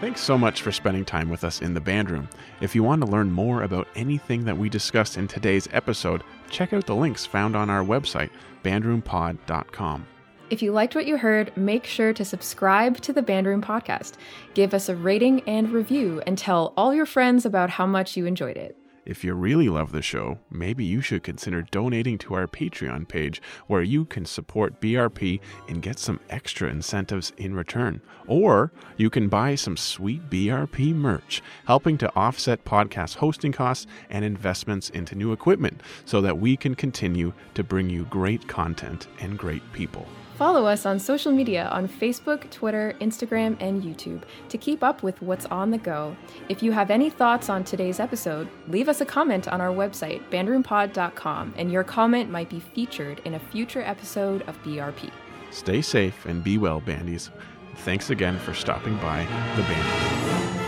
Thanks so much for spending time with us in the band room. If you want to learn more about anything that we discussed in today's episode, check out the links found on our website, bandroompod.com. If you liked what you heard, make sure to subscribe to the Bandroom Podcast. Give us a rating and review, and tell all your friends about how much you enjoyed it. If you really love the show, maybe you should consider donating to our Patreon page, where you can support BRP and get some extra incentives in return. Or you can buy some sweet BRP merch, helping to offset podcast hosting costs and investments into new equipment so that we can continue to bring you great content and great people. Follow us on social media on Facebook, Twitter, Instagram, and YouTube to keep up with what's on the go. If you have any thoughts on today's episode, leave us a comment on our website, bandroompod.com, and your comment might be featured in a future episode of BRP. Stay safe and be well, Bandies. Thanks again for stopping by the Band Room.